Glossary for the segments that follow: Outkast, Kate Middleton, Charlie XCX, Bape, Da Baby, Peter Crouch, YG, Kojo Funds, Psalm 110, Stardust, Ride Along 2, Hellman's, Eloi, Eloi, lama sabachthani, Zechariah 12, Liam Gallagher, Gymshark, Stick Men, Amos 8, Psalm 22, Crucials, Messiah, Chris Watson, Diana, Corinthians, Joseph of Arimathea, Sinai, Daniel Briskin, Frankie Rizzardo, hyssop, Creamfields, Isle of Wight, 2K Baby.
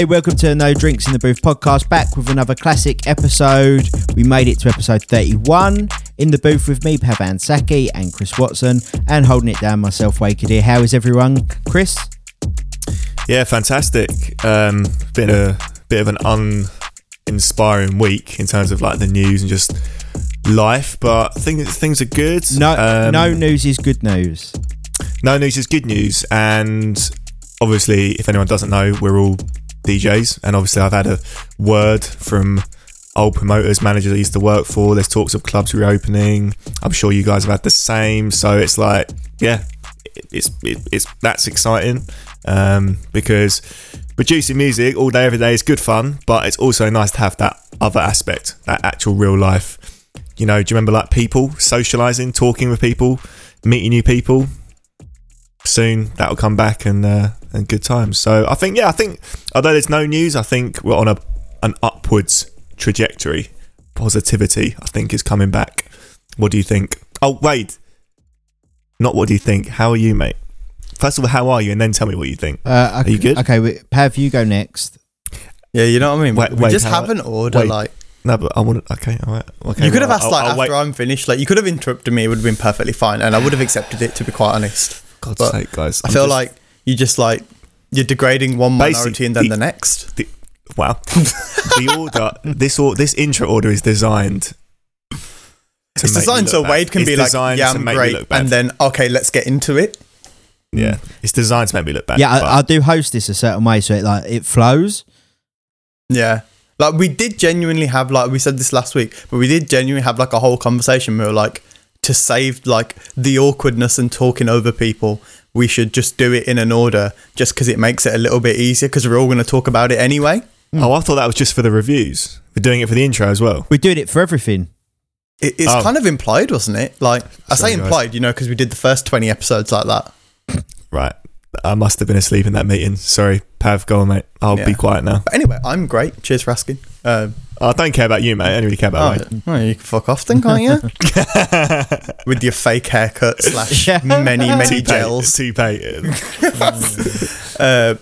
Hey, welcome to No Drinks in the Booth podcast, back with another classic episode. We made it to episode 31. In the booth with me, Pavan Saki and Chris Watson, and holding it down myself, Wake here. How is everyone, Chris? Yeah, fantastic. Been a bit of an uninspiring week in terms of like the news and just life, but I think things are good. No news is good news. No news is good news, and obviously, if anyone doesn't know, we're all DJs, and obviously I've had a word from old promoters, managers I used to work for. There's talks of clubs reopening. I'm sure you guys have had the same, so it's like, yeah, it's that's exciting, because producing music all day every day is good fun, but it's also nice to have that other aspect, that actual real life. You know, do you remember like people, socializing, talking with people, meeting new people? Soon that'll come back, and good times. So I think although there's no news, I think we're on an upwards trajectory. Positivity, I think, is coming back. What do you think? Oh wait, not what do you think? How are you, mate? First of all, how are you, and then tell me what you think. Are you good? Okay, Pav, you go next. Yeah, you know what I mean. Okay. You could have asked I'm finished. Like, you could have interrupted me; it would have been perfectly fine, and I would have accepted it. To be quite honest. God's sake, guys! I feel like you just like you're degrading one minority and then the next. The order, this intro order is designed. It's designed so Wade can be like, yeah, I'm great, and then okay, let's get into it. Yeah, it's designed to make me look bad. Yeah, I do host this a certain way, so it flows. Yeah, like we did genuinely have like we said this last week, but we did genuinely have like a whole conversation. We were like, to save like the awkwardness and talking over people, we should just do it in an order, just because it makes it a little bit easier, because we're all going to talk about it anyway. Oh, I thought that was just for the reviews. We're doing it for the intro as well. We're doing it for everything. It's kind of implied, wasn't it? Like, I say implied, you know, because we did the first 20 episodes like that. Right. I must have been asleep in that meeting. Sorry, Pav, go on, mate. I'll be quiet now. But anyway, I'm great. Cheers for asking. I don't care about you, mate. I only really care about me. Well, you can fuck off then, can't you? With your fake haircut / many gels. Too painted. Yeah,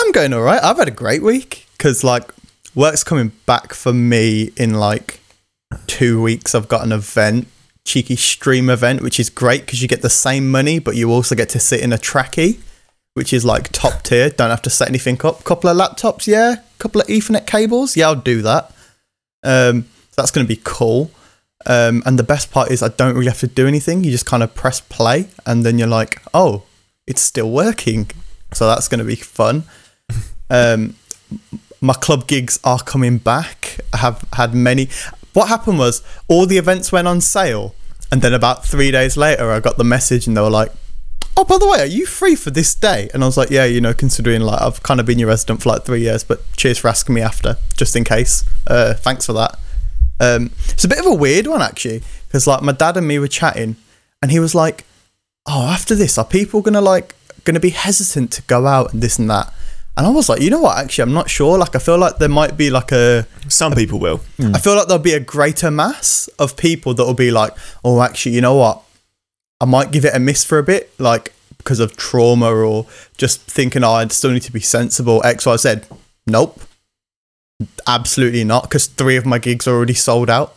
I'm going all right. I've had a great week because like work's coming back for me in like 2 weeks. I've got an event, cheeky stream event, which is great because you get the same money, but you also get to sit in a trackie, which is like top tier. Don't have to set anything up. Couple of laptops, yeah. Couple of Ethernet cables, yeah, I'll do that. That's going to be cool. And the best part is I don't really have to do anything. You just kind of press play and then you're like, oh, it's still working. So that's going to be fun. My club gigs are coming back. I have had many. What happened was all the events went on sale. And then about 3 days later, I got the message and they were like, oh, by the way, are you free for this day? And I was like, yeah, you know, considering like I've kind of been your resident for like 3 years, but cheers for asking me after, just in case. Thanks for that. It's a bit of a weird one, actually, because like my dad and me were chatting and he was like, oh, after this, are people going to be hesitant to go out and this and that? And I was like, you know what, actually, I'm not sure. Like, I feel like there might be like some people will. I feel like there'll be a greater mass of people that will be like, oh, actually, you know what? I might give it a miss for a bit, like because of trauma or just thinking, oh, I still need to be sensible, X, Y, Z. Nope. Absolutely not, because 3 of my gigs are already sold out.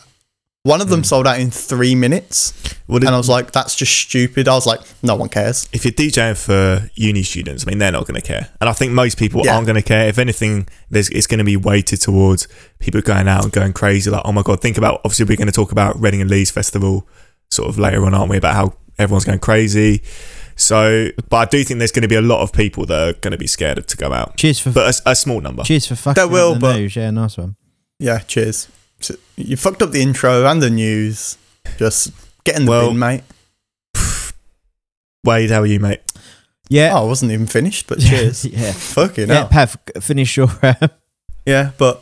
One of them sold out in 3 minutes. And I was like, that's just stupid. I was like, no one cares. If you're DJing for uni students, I mean, they're not going to care. And I think most people aren't going to care. If anything, it's going to be weighted towards people going out and going crazy. Like, oh my God, think about, obviously we're going to talk about Reading and Leeds Festival sort of later on, aren't we? About how everyone's going crazy. So, but I do think there's going to be a lot of people that are going to be scared to go out. Cheers for... But a small number. Cheers for fucking up the news. Yeah, nice one. Yeah, cheers. So you fucked up the intro and the news. Just get in the bin, mate. Wade, how are you, mate? Yeah. Oh, I wasn't even finished, but cheers. Yeah. Fucking hell. Yeah, Pav, finish your... Yeah, but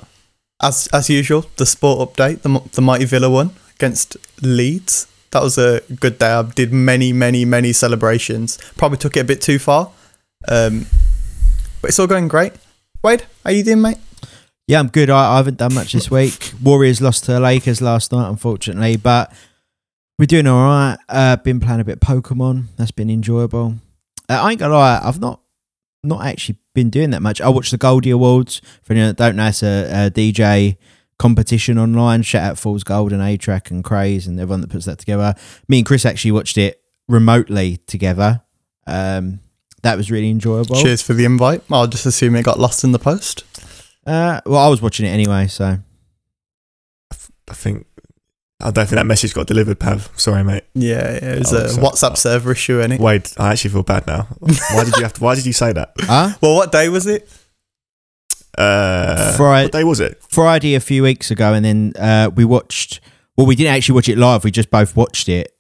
as usual, the sport update, the Mighty Villa won against Leeds. That was a good day. I did many, many, many celebrations. Probably took it a bit too far. But it's all going great. Wade, how you doing, mate? Yeah, I'm good. I haven't done much this week. Warriors lost to the Lakers last night, unfortunately. But we're doing all right. Been playing a bit of Pokemon. That's been enjoyable. I ain't going to lie. I've not not actually been doing that much. I watched the Goldie Awards. For anyone that don't know, it's a DJ competition online. Shout out Falls Gold and A-Track and Craze and everyone that puts that together. Me and Chris actually watched it remotely together. That was really enjoyable. Cheers for the invite. I'll just assume it got lost in the post. Well, I was watching it anyway, so. I don't think that message got delivered, Pav. Sorry, mate. Yeah, it was a WhatsApp server issue, innit? Wait, I actually feel bad now. Why did you say that? Huh? Well, what day was it? What day was it? Friday a few weeks ago, and then we watched... Well, we didn't actually watch it live. We just both watched it.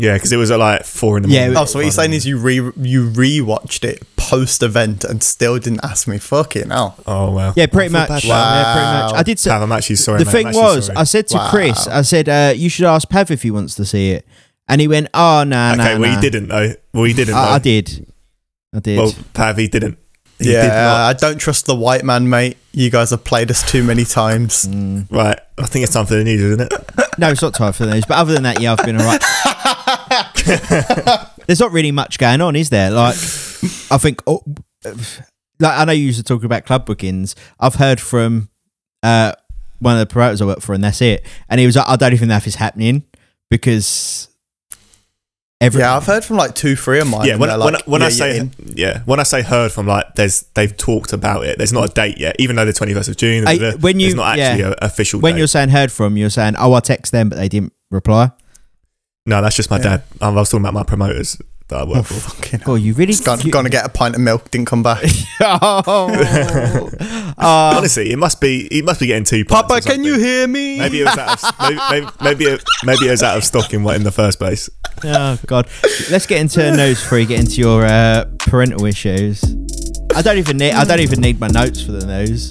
Yeah, because it was at like 4 in the morning. Oh, so what you're saying is you re-watched it post-event and still didn't ask me. Fucking hell. Oh, well. Yeah, pretty much. Wow. Yeah, pretty much. I did say... Pav, I'm actually sorry, mate. The thing was, sorry. I said to Chris, I said, you should ask Pav if he wants to see it. And he went, oh, no. Okay, well, he didn't, though. Well, he didn't, I did. Well, Pav, he didn't. I don't trust the white man, mate. You guys have played us too many times. Right. I think it's time for the news, isn't it? No, it's not time for the news. But other than that, yeah, I've been all right. There's not really much going on, is there? Like, I think... Oh, like, I know you used to talk about club bookings. I've heard from one of the promoters I work for, and that's it. And he was like, I don't even know if it's happening because... Everything. Yeah, I've heard from like 2-3 of mine. Yeah, when I say heard from, like, they've talked about it. There's not a date yet, even though the 21st of June. There's not actually an official. When date. You're saying heard from, you're saying, oh, I text them, but they didn't reply. No, that's just my dad. I was talking about my promoters that I work for. Fucking hell. You really gone to get a pint of milk, didn't come back. Honestly, it must be getting 2 pints. Papa, can you hear me? Maybe it was out of stock in the first place. Oh God! Let's get into her notes before you get into your parental issues. I don't even need my notes for the news.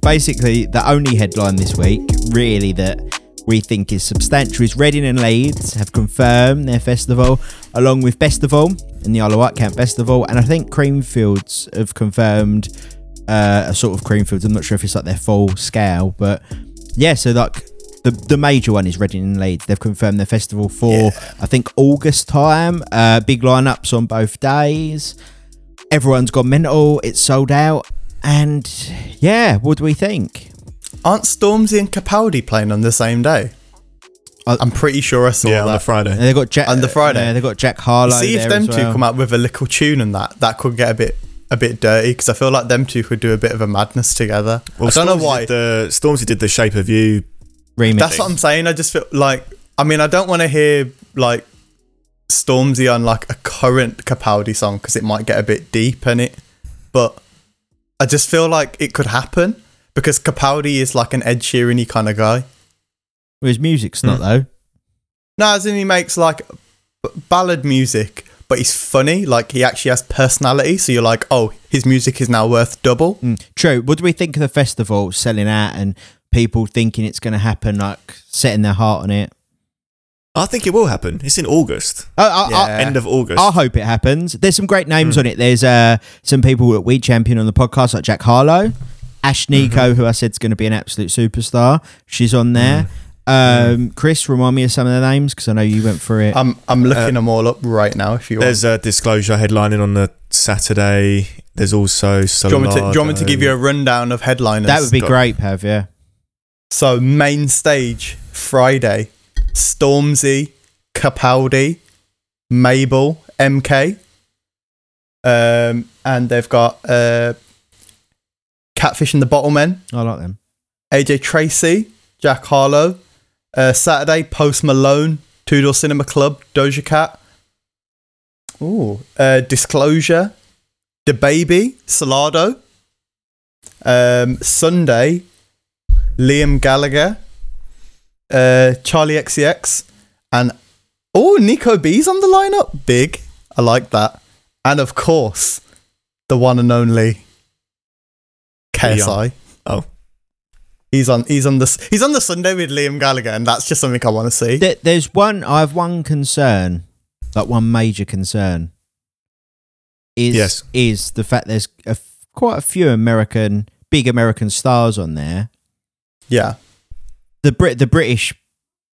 Basically, the only headline this week, really, that we think is substantial is Reading and Leeds have confirmed their festival, along with Bestival and the Isle of Wight Camp Festival, and I think Creamfields have confirmed a sort of Creamfields. I'm not sure if it's like their full scale, but yeah. So like. The major one is Reading and Leeds. They've confirmed their festival for, I think, August time. Big lineups on both days. Everyone's gone mental. It's sold out. And, yeah, what do we think? Aren't Stormzy and Capaldi playing on the same day? I'm pretty sure I saw that. On the Friday. Yeah, they've got Jack Harlow. See if them two come out with a little tune and that could get a bit dirty, because I feel like them two could do a bit of a madness together. Well, I don't know why. Stormzy did the Shape of You remix. That's what I'm saying. I just feel like, I mean, I don't want to hear like Stormzy on like a current Capaldi song because it might get a bit deep in it, but I just feel like it could happen because Capaldi is like an Ed Sheeran-y kind of guy. Well, his music's not though. No, as in he makes like ballad music, but he's funny. Like he actually has personality. So you're like, oh, his music is now worth double. True. What do we think of the festival selling out and people thinking it's going to happen, like setting their heart on it? I think it will happen. It's in August. End of August. I hope it happens. There's some great names on it. There's some people that we champion on the podcast, like Jack Harlow, Ash Nico, who I said is going to be an absolute superstar. She's on there. Chris, remind me of some of the names because I know you went through it. I'm looking them all up right now. If you want, there's a Disclosure headlining on the Saturday. There's also Solado. Do you want me to give you a rundown of headliners? That would be great, Pav. Yeah. So main stage Friday, Stormzy, Capaldi, Mabel, MK, and they've got Catfish and the Bottlemen. I like them. AJ Tracy, Jack Harlow. Saturday, Post Malone, Tudor Cinema Club, Doja Cat. Ooh, Disclosure, Da Baby, Solado. Sunday, Liam Gallagher, Charlie XCX, and Nico B's on the lineup. Big, I like that. And of course, the one and only KSI. Oh, he's on the Sunday with Liam Gallagher, and that's just something I want to see. There's one. I have one concern, like one major concern. Is the fact there's quite a few big American stars on there. Yeah, the British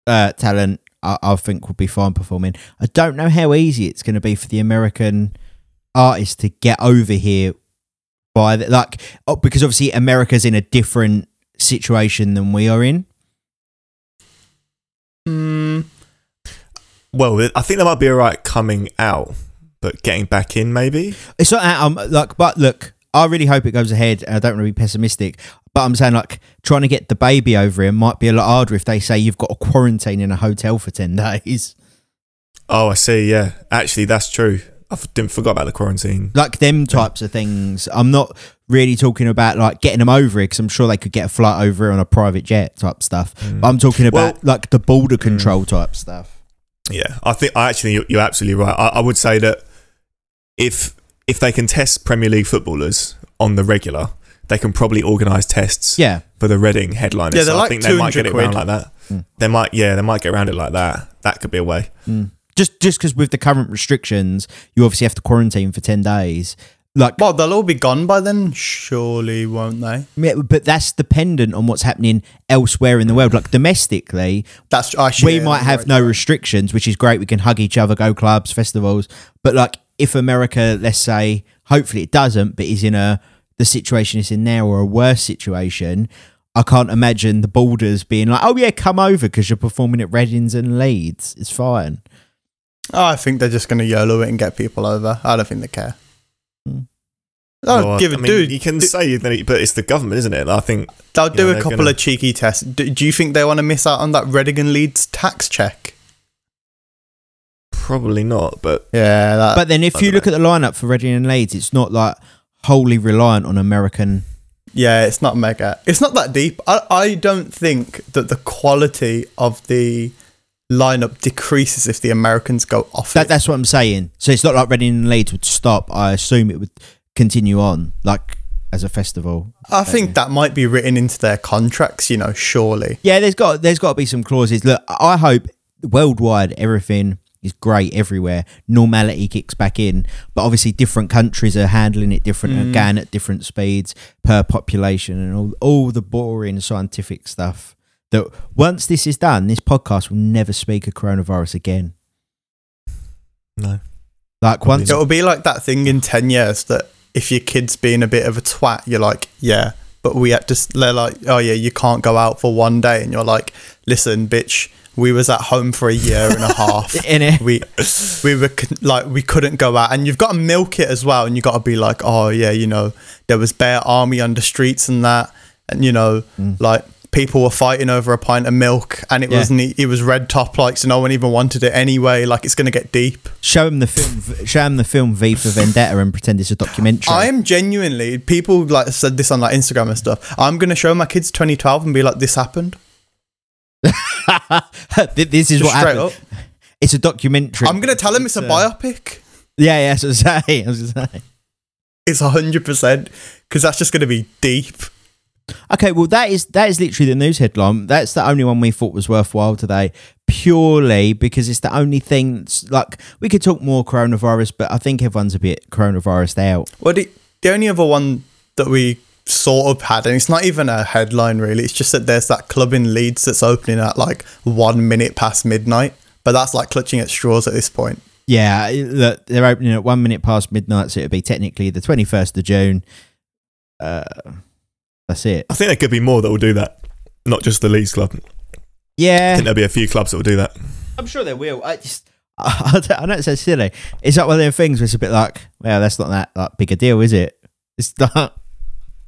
talent, I think, will be fine performing. I don't know how easy it's going to be for the American artists to get over here by the, like, oh, because obviously America's in a different situation than we are in. Well, I think they might be all right coming out, but getting back in, maybe it's not. But look, I really hope it goes ahead. And I don't want to be pessimistic, but I'm saying, like, trying to get the baby over here might be a lot harder if they say you've got to quarantine in a hotel for 10 days. Oh, I see. Yeah, actually, that's true. I forgot about the quarantine. Like them types of things. I'm not really talking about like getting them over here because I'm sure they could get a flight over here on a private jet type stuff. But I'm talking about like the border control type stuff. Yeah, I think you're absolutely right. I would say that if they can test Premier League footballers on the regular, they can probably organise tests. Yeah. For the Reading headliners. Yeah, so like I think they might get it around like that. They might get around it like that. That could be a way. Just because with the current restrictions, you obviously have to quarantine for 10 days. Like, well, they'll all be gone by then, surely, won't they? Yeah, but that's dependent on what's happening elsewhere in the world. Like domestically, we might have no restrictions, which is great. We can hug each other, go clubs, festivals. But like if America, let's say, hopefully it doesn't, but is in the situation it's in now or a worse situation, I can't imagine the borders being like, oh yeah, come over because you're performing at Readings and Leeds. It's fine. Oh, I think they're just going to YOLO it and get people over. I don't think they care. You can say that, but it's the government, isn't it? I think they'll do a couple of cheeky tests. Do you think they want to miss out on that Reading and Leeds tax check? Probably not, but yeah. But then, if you look at the lineup for Reading and Leeds, it's not like wholly reliant on American. Yeah, it's not mega. It's not that deep. I don't think that the quality of the lineup decreases if the Americans go off. That's what I'm saying. So it's not like Reading and Leeds would stop. I assume it would continue on, like as a festival. I think that might be written into their contracts, surely. Yeah, there's got to be some clauses. Look, I hope worldwide everything is great everywhere. Normality kicks back in, but obviously different countries are handling it different again at different speeds per population and all the boring scientific stuff. That once this is done, this podcast will never speak of coronavirus again. No. Like once it'll be like that thing in 10 years that if your kid's being a bit of a twat, you're like, yeah, but they're like, oh yeah, you can't go out for one day. And you're like, listen, bitch, we was at home for a year and a half. Innit? We were like, we couldn't go out. And you've got to milk it as well. And you've got to be like, oh yeah, there was Bear Army on the streets and that. And like, people were fighting over a pint of milk and it was red top, like, so no one even wanted it anyway. Like, it's going to get deep. Show them the film V for Vendetta and pretend it's a documentary. I am genuinely, people like said this on like Instagram and stuff, I'm going to show my kids 2012 and be like, this happened. This is just what happened. Up. It's a documentary. I'm going to tell them it's a biopic. Yeah, that's what I'm saying. It's 100% because that's just going to be deep. Okay, well, that is literally the news headline. That's the only one we thought was worthwhile today, purely because it's the only thing that's, like, we could talk more coronavirus, but I think everyone's a bit coronavirused out. Well, the only other one that we sort of had, and it's not even a headline really, it's just that there's that club in Leeds that's opening at like 1 minute past midnight, but that's like clutching at straws at this point. Yeah, look, they're opening at 1 minute past midnight, so it'll be technically the 21st of June. That's it. I think there could be more that will do that, not just the Leeds club. Yeah, I think there'll be a few clubs that will do that. I'm sure there will. I know it's so silly. It's like one of those things where it's a bit like, well, that's not that like big a deal, is it? It's not.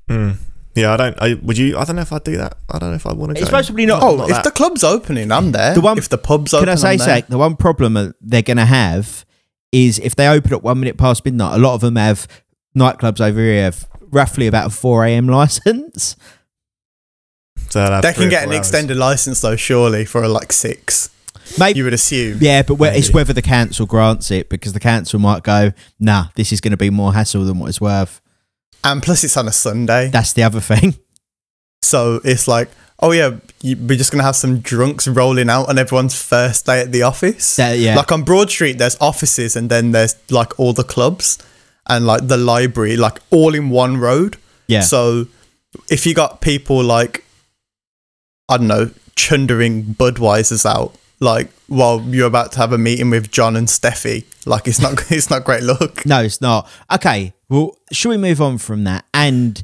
Yeah, I don't. I don't know if I'd do that. I don't know if I want to. It's possibly not. Oh, not if that. The club's opening, I'm there. If the pub's open, the one problem they're going to have is if they open at 1 minute past midnight. A lot of them have nightclubs over here. Roughly about a 4 a.m. license. So they can get an extended license though, surely, for like 6. Maybe you would assume. Yeah, but it's whether the council grants it, because the council might go, nah, this is going to be more hassle than what it's worth. And plus, it's on a Sunday. That's the other thing. So it's like, oh yeah, we're just going to have some drunks rolling out on everyone's first day at the office. Yeah. Like on Broad Street, there's offices and then there's like all the clubs. And like the library, like all in one road. Yeah. So if you got people like, I don't know, chundering Budweisers out, like while you're about to have a meeting with John and Steffi. Like it's not great look. No, it's not. Okay, well, should we move on from that and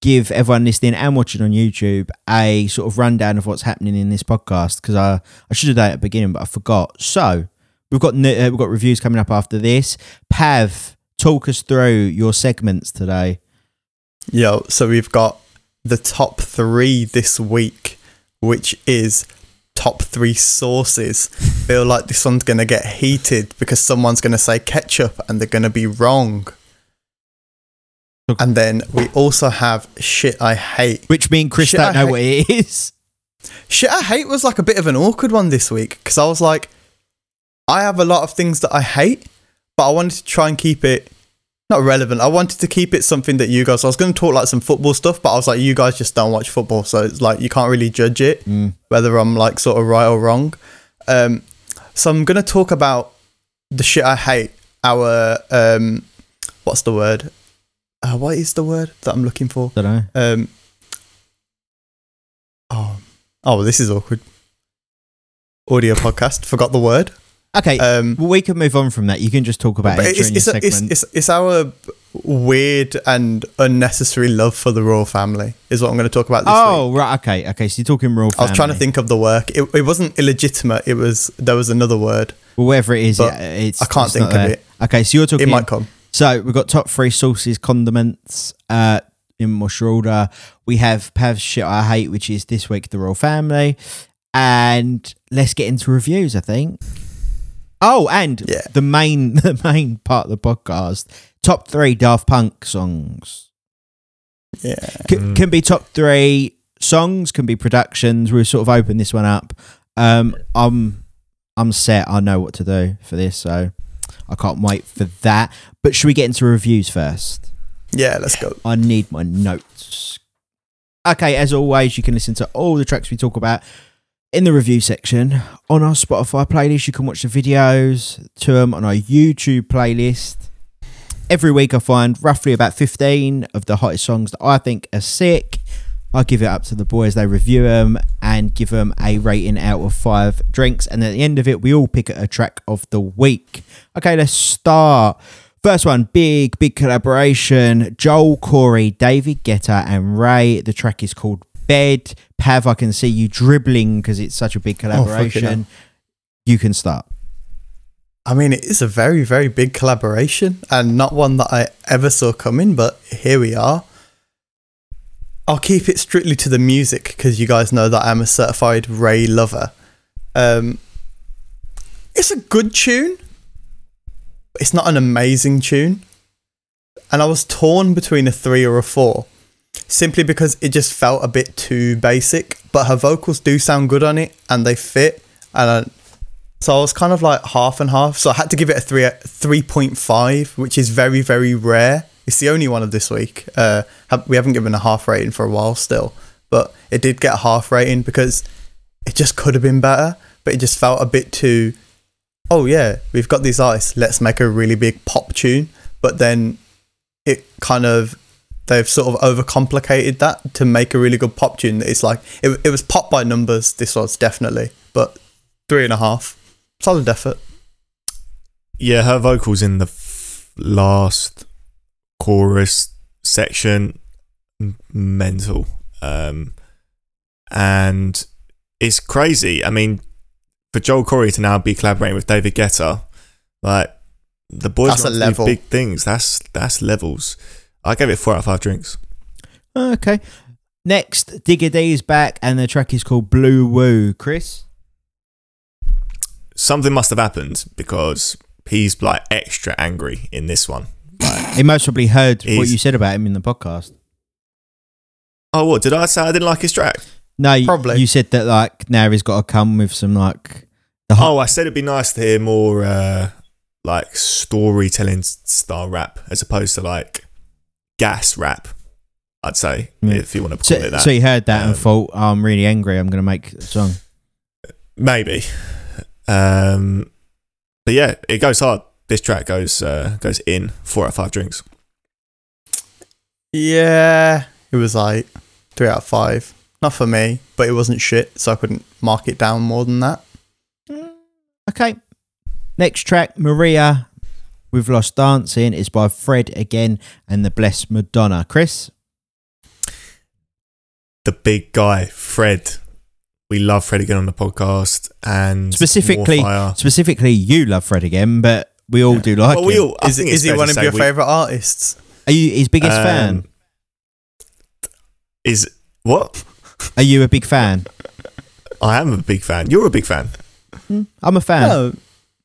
give everyone listening and watching on YouTube a sort of rundown of what's happening in this podcast? Because I should have done it at the beginning, but I forgot. So we've got reviews coming up after this. Pav, talk us through your segments today. Yeah, so we've got the top three this week, which is top three sauces. Feel like this one's going to get heated because someone's going to say ketchup and they're going to be wrong. And then we also have Shit I Hate. Which me and Chris don't know what it is. Shit I Hate was like a bit of an awkward one this week because I was like, I have a lot of things that I hate, but I wanted to try and keep it not relevant. I wanted to keep it something that you guys... I was going to talk like some football stuff, but I was like, you guys just don't watch football. So it's like, you can't really judge it, whether I'm like sort of right or wrong. So I'm going to talk about the shit I hate. Our... what's the word? What is the word that I'm looking for? I don't know. Oh, this is awkward. Audio podcast. Forgot the word. Okay, well, we can move on from that. You can just talk about it during your segment. It's our weird and unnecessary love for the royal family is what I'm going to talk about this week. Oh, right, okay, so you're talking royal family. I was trying to think of the work. It wasn't illegitimate, there was another word. Well, whatever it is, I can't think of it. Okay, so you're talking... It might come. So we've got top three sauces, condiments, in mush order. We have Pav's Shit I Hate, which is this week the royal family. And let's get into reviews, I think. Oh, and the main part of the podcast, top three Daft Punk songs. Yeah. Can be top three songs, can be productions. We'll sort of open this one up. I'm set. I know what to do for this, so I can't wait for that. But should we get into reviews first? Yeah, let's go. I need my notes. Okay, as always, you can listen to all the tracks we talk about in the review section on our Spotify playlist. You can watch the videos to them on our YouTube playlist. Every week I find roughly about 15 of the hottest songs that I think are sick. I give it up to the boys. They review them and give them a rating out of 5 drinks. And at the end of it, we all pick a track of the week. Okay, let's start. First one, big collaboration. Joel Corey, David Guetta and Ray. The track is called Bed. Pav, I can see you dribbling because it's such a big collaboration. You can start. I mean, it is a very, very big collaboration and not one that I ever saw coming, but here we are. I'll keep it strictly to the music because you guys know that I'm a certified Ray lover. It's a good tune. It's not an amazing tune. And I was torn between a 3 or a 4. Simply because it just felt a bit too basic, but her vocals do sound good on it and they fit. So I was kind of like half and half. So I had to give it a 3.5, which is very, very rare. It's the only one of this week. We haven't given a half rating for a while still, but it did get a half rating because it just could have been better, but it just felt a bit too, oh yeah, we've got these artists, let's make a really big pop tune. But then it kind of... They've sort of overcomplicated that to make a really good pop tune. It's like, it was pop by numbers, this was definitely, but 3.5. Solid effort. Yeah, her vocals in the last chorus section, mental. And it's crazy. I mean, for Joel Corey to now be collaborating with David Guetta, like, the boys want to do big things. That's levels. I gave it 4 out of 5 drinks. Okay. Next, Digger D is back, and the track is called Blue Woo. Chris? Something must have happened because he's like extra angry in this one. Like, he most probably heard what you said about him in the podcast. Oh, what? Did I say I didn't like his track? No, probably. You said that like now he's got to come with some like... I said it'd be nice to hear more like storytelling style rap as opposed to like... gas rap, I'd say, if you want to call it that. So you heard that and thought, oh, I'm really angry, I'm going to make a song. Maybe. But yeah, it goes hard. This track goes in 4 out of 5 drinks. Yeah, it was like 3 out of 5. Not for me, but it wasn't shit, so I couldn't mark it down more than that. Okay. Next track, Maria with Lost Dancing, is by Fred Again and the Blessed Madonna. Chris? The big guy, Fred. We love Fred Again on the podcast, and specifically you love Fred Again, but we all do like him. Is he one of your favourite artists? Are you his biggest fan? Are you a big fan? I am a big fan. You're a big fan. I'm a fan. No.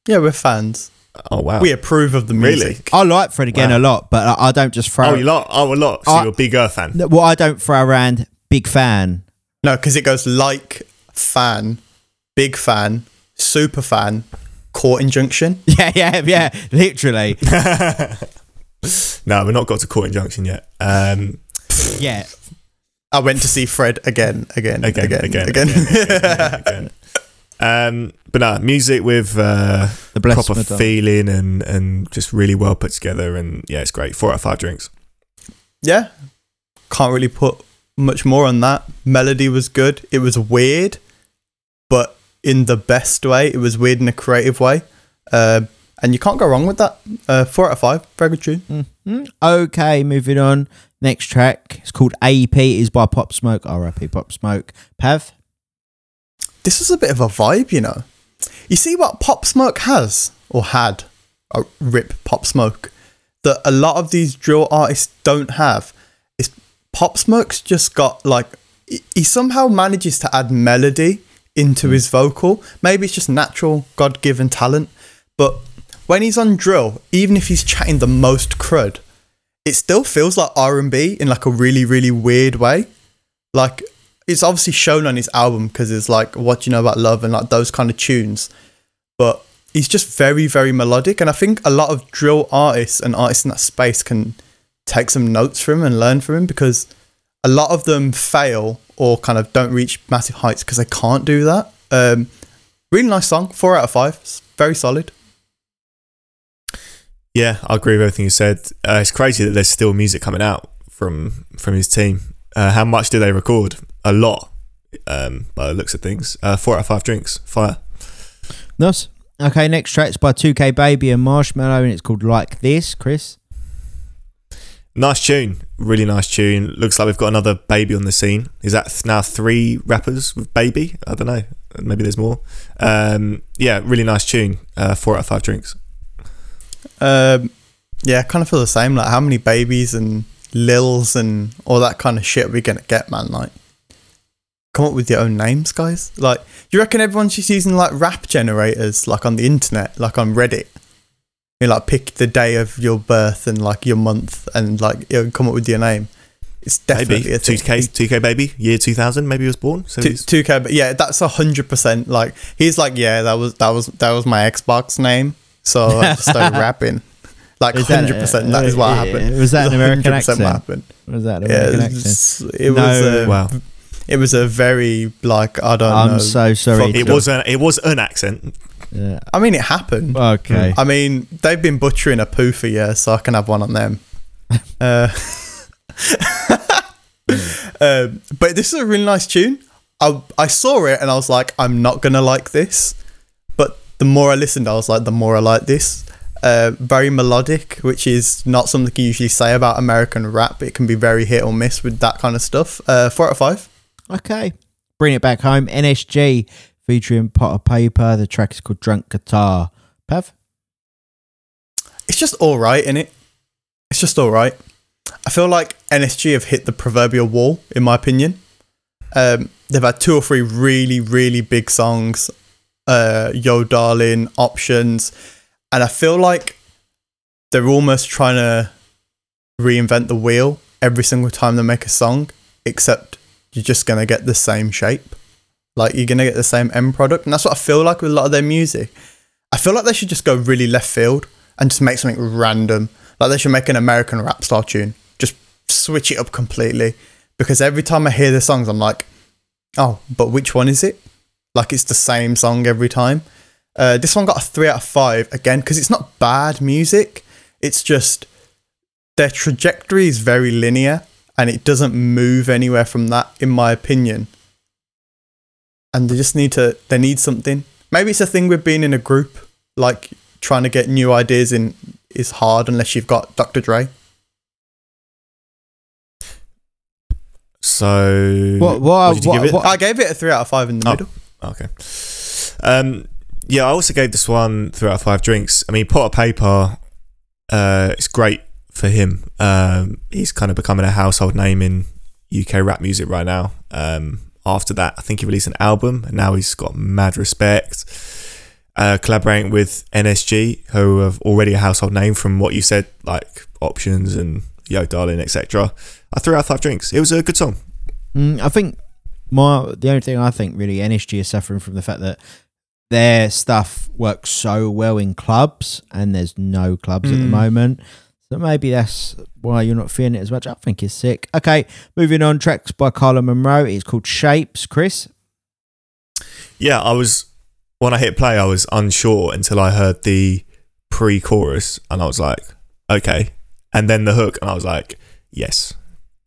Yeah, we're fans. Oh, wow. We approve of the music. Really? I like Fred Again a lot, but I don't just throw... Oh, a lot. So you're a bigger fan. Well, I don't throw around big fan. No, because it goes like fan, big fan, super fan, court injunction. Yeah, literally. No, we've not got to court injunction yet. Yeah. I went to see Fred again. But no, music with the proper Madonna feeling and just really well put together, and yeah, it's great. 4 out of 5 drinks. Yeah, can't really put much more on that. Melody was good. It was weird, but in the best way. It was weird in a creative way, and you can't go wrong with that. 4 out of 5, very good tune. Mm-hmm. Okay, moving on. Next track, it's called AP. Is by Pop Smoke. R.I.P. Pop Smoke. Pav? This was a bit of a vibe, you know. You see what Pop Smoke has, or had, or rip Pop Smoke, that a lot of these drill artists don't have. Is Pop Smoke's just got like, he somehow manages to add melody into his vocal. Maybe it's just natural, God-given talent. But when he's on drill, even if he's chatting the most crud, it still feels like R&B in like a really, really weird way. Like, it's obviously shown on his album because it's like, what do you know about love and like those kind of tunes. But he's just very, very melodic. And I think a lot of drill artists and artists in that space can take some notes from him and learn from him, because a lot of them fail or kind of don't reach massive heights because they can't do that. Really nice song. 4 out of 5. It's very solid. Yeah, I agree with everything you said. It's crazy that there's still music coming out from his team. How much do they record? A lot, by the looks of things. 4 out of 5 drinks. Fire. Nice. Okay, next track's by 2K Baby and Marshmallow, and it's called Like This. Chris? Nice tune. Really nice tune. Looks like we've got another Baby on the scene. Is that now 3 rappers with Baby? I don't know. Maybe there's more. Yeah, really nice tune. 4 out of 5 drinks. Yeah, I kind of feel the same. Like, how many Babies and Lils and all that kind of shit are we gonna get, man? Like, come up with your own names, guys. Like, do you reckon everyone's just using like rap generators, like on the internet, like on Reddit? You like pick the day of your birth and like your month, and like you'll come up with your name. It's definitely a thing. 2K Baby, year 2000, maybe he was born. So 2K, yeah, that's 100%. Like, he's like, yeah, that was my Xbox name. So I just started rapping. Like, 100%, that is what happened. Was that an American accent? It was a very, like, I don't know. I'm so sorry. It was an accent. Yeah. I mean, it happened. Okay. I mean, they've been butchering a poo for years, so I can have one on them. But this is a really nice tune. I saw it and I was like, I'm not going to like this. But the more I listened, I was like, the more I like this. Very melodic, which is not something you usually say about American rap. It can be very hit or miss with that kind of stuff. 4 out of 5. Okay. Bring it back home. NSG featuring Pot of Paper. The track is called Drunk Guitar. Pav? It's just all right, innit? It's just all right. I feel like NSG have hit the proverbial wall, in my opinion. They've had 2 or 3 really, really big songs. Yo Darling, Options. And I feel like they're almost trying to reinvent the wheel every single time they make a song, except you're just going to get the same shape. Like, you're going to get the same end product. And that's what I feel like with a lot of their music. I feel like they should just go really left field and just make something random. Like, they should make an American rap style tune. Just switch it up completely. Because every time I hear their songs, I'm like, oh, but which one is it? Like, it's the same song every time. This one got a 3 out of 5 again, because it's not bad music. It's just their trajectory is very linear and it doesn't move anywhere from that, in my opinion. And they just need something. Maybe it's a thing with being in a group, like trying to get new ideas in is hard unless you've got Dr. Dre. So what did you give it? I gave it a 3 out of 5 in the middle. Okay. Yeah, I also gave this one 3 out of 5 drinks. I mean, Pot of Paper, it's great for him. He's kind of becoming a household name in UK rap music right now. After that, I think he released an album, and now he's got mad respect. Collaborating with NSG, who have already a household name from what you said, like Options and Yo Darling, etc. 3 out of 5 drinks. It was a good song. I think the only thing I think really NSG is suffering from the fact that their stuff works so well in clubs, and there's no clubs at the moment. So maybe that's why you're not feeling it as much. I think it's sick. Okay, moving on. Tracks by Carla Monroe. It's called Shapes. Chris? Yeah, when I hit play, I was unsure until I heard the pre-chorus, and I was like, okay. And then the hook, and I was like, yes.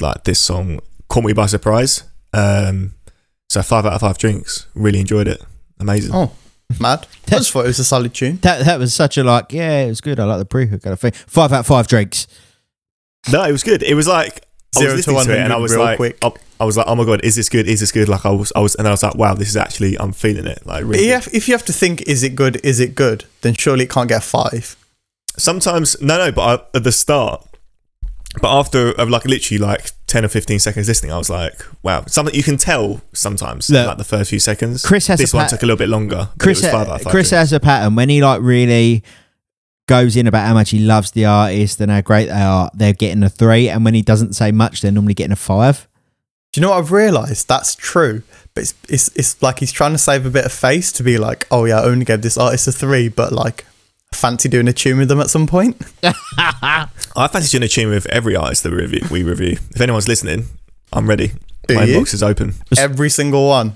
Like, this song caught me by surprise. So 5 out of 5 drinks. Really enjoyed it. Amazing. Oh, mad. I just thought it was a solid tune. That was such a it was good. I like the pre-hook kind of thing. 5 out of 5 drinks. No, it was good. It was like 0 to 100 and I was like, quick. I was like, oh my god, is this good? Is this good? Like I was like, wow, this is actually, I'm feeling it. Like, really. If you have to think, is it good? Then surely it can't get a 5. Sometimes no, but at the start. But after like literally like 10 or 15 seconds listening, I was like, wow. Something you can tell sometimes. Look, like the first few seconds. This one took a little bit longer. Chris has a pattern. When he like really goes in about how much he loves the artist and how great they are, they're getting a 3. And when he doesn't say much, they're normally getting a 5. Do you know what I've realised? That's true. But it's like he's trying to save a bit of face to be like, oh yeah, I only gave this artist a 3, but like, fancy doing a tune with them at some point. I fancy doing a tune with every artist that we review. If anyone's listening, I'm ready. My inbox is open. Every single one.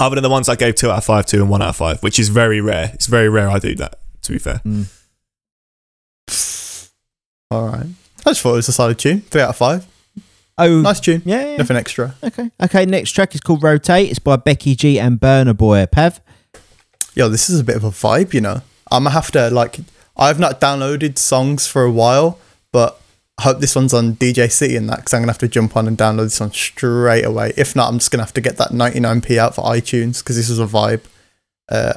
Other than the ones I gave 2 out of 5 to and 1 out of 5, which is very rare. It's very rare I do that, to be fair. All right. I just thought it was a solid tune. 3 out of 5. Oh, nice tune. Yeah. Nothing extra. Okay. Next track is called Rotate. It's by Becky G and Burner Boy. Pav? Yo, this is a bit of a vibe, you know. I'm going to have to, like, I've not downloaded songs for a while, but I hope this one's on DJ City and that, because I'm going to have to jump on and download this one straight away. If not, I'm just going to have to get that 99p out for iTunes, because this is a vibe.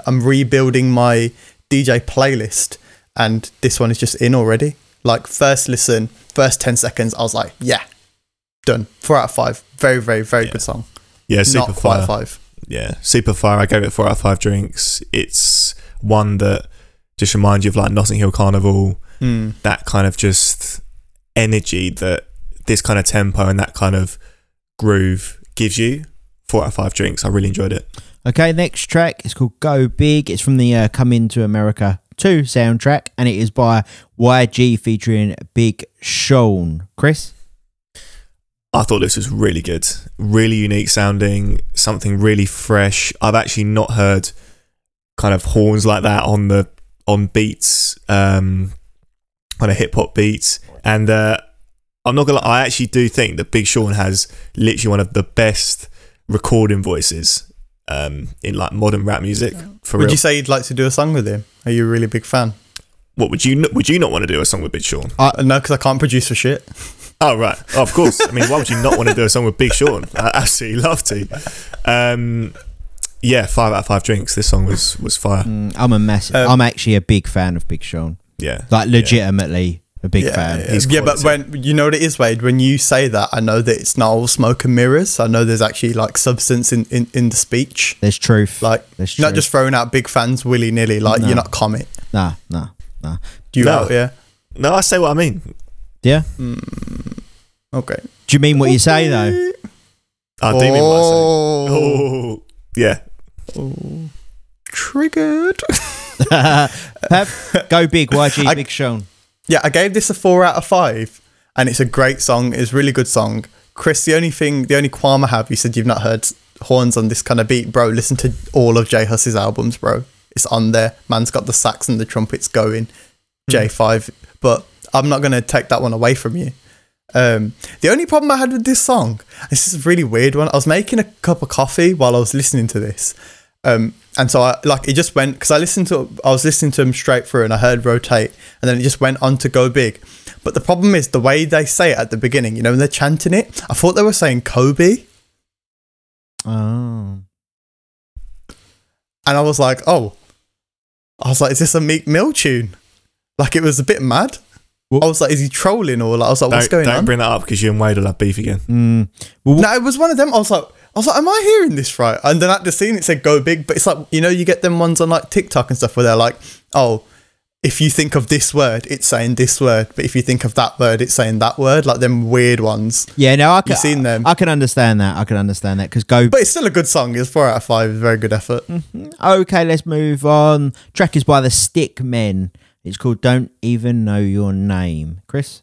I'm rebuilding my DJ playlist, and this one is just in already. Like, first listen, first 10 seconds, I was like, yeah, done. 4 out of 5. Very, very, very good song. Yeah, super not fire. Quite 5. Yeah, super fire. I gave it 4 out of 5 drinks. It's one that just remind you of like Notting Hill Carnival, that kind of just energy that this kind of tempo and that kind of groove gives you. 4 out of 5 drinks. I really enjoyed it. Okay, next track is called Go Big. It's from the Coming to America 2 soundtrack, and it is by YG featuring Big Sean. Chris? I thought this was really good. Really unique sounding, something really fresh. I've actually not heard kind of horns like that on beats, on a hip hop beats, and I'm not gonna lie, I actually do think that Big Sean has literally one of the best recording voices in like modern rap music. For real. Would you say you'd like to do a song with him? Are you a really big fan? What would you not want to do a song with Big Sean? No, because I can't produce for shit. Oh right, oh, of course. I mean, why would you not want to do a song with Big Sean? I absolutely love to. Yeah, 5 out of 5 drinks. This song was fire. I'm actually a big fan of Big Sean. Yeah. Like, legitimately a big fan. Yeah, but when you know what it is, Wade, when you say that, I know that it's not all smoke and mirrors. I know there's actually like substance in the speech. There's truth. Like, you're not just throwing out big fans willy-nilly. Like, you're not Comet. Nah. Do you out, yeah? No, I say what I mean. Yeah? Okay. Do you mean what you say, though? I do mean what I say. Oh. Yeah. Oh, triggered. Go Big, YG, Big Sean. Yeah, I gave this a 4 out of 5, and it's a great song. It's a really good song. Chris, the only qualm I have, you said you've not heard horns on this kind of beat, bro. Listen to all of Jay Huss's albums, bro. It's on there. Man's got the sax and the trumpets going. J5. But I'm not going to take that one away from you. The only problem I had with this song, this is a really weird one. I was making a cup of coffee while I was listening to this, And so it just went, because I was listening to them straight through and I heard Rotate, and then it just went on to Go Big. But the problem is the way they say it at the beginning, you know, when they're chanting it, I thought they were saying Kobe. Oh. And I was like, is this a Meek Mill tune? It was a bit mad. Well, I was like, is he trolling? Or I was like, what's going on? Don't bring that up because you and Wade will have beef again. No, it was one of them. I was like, am I hearing this right? And then at the scene, it said Go Big, but it's like, you know, you get them ones on TikTok and stuff where they're like, oh, if you think of this word, it's saying this word, but if you think of that word, it's saying that word, like them weird ones. Yeah, no, I can understand that. But it's still a good song. It's 4 out of 5. Very good effort. Mm-hmm. Okay, let's move on. Track is by the Stick Men. It's called Don't Even Know Your Name. Chris?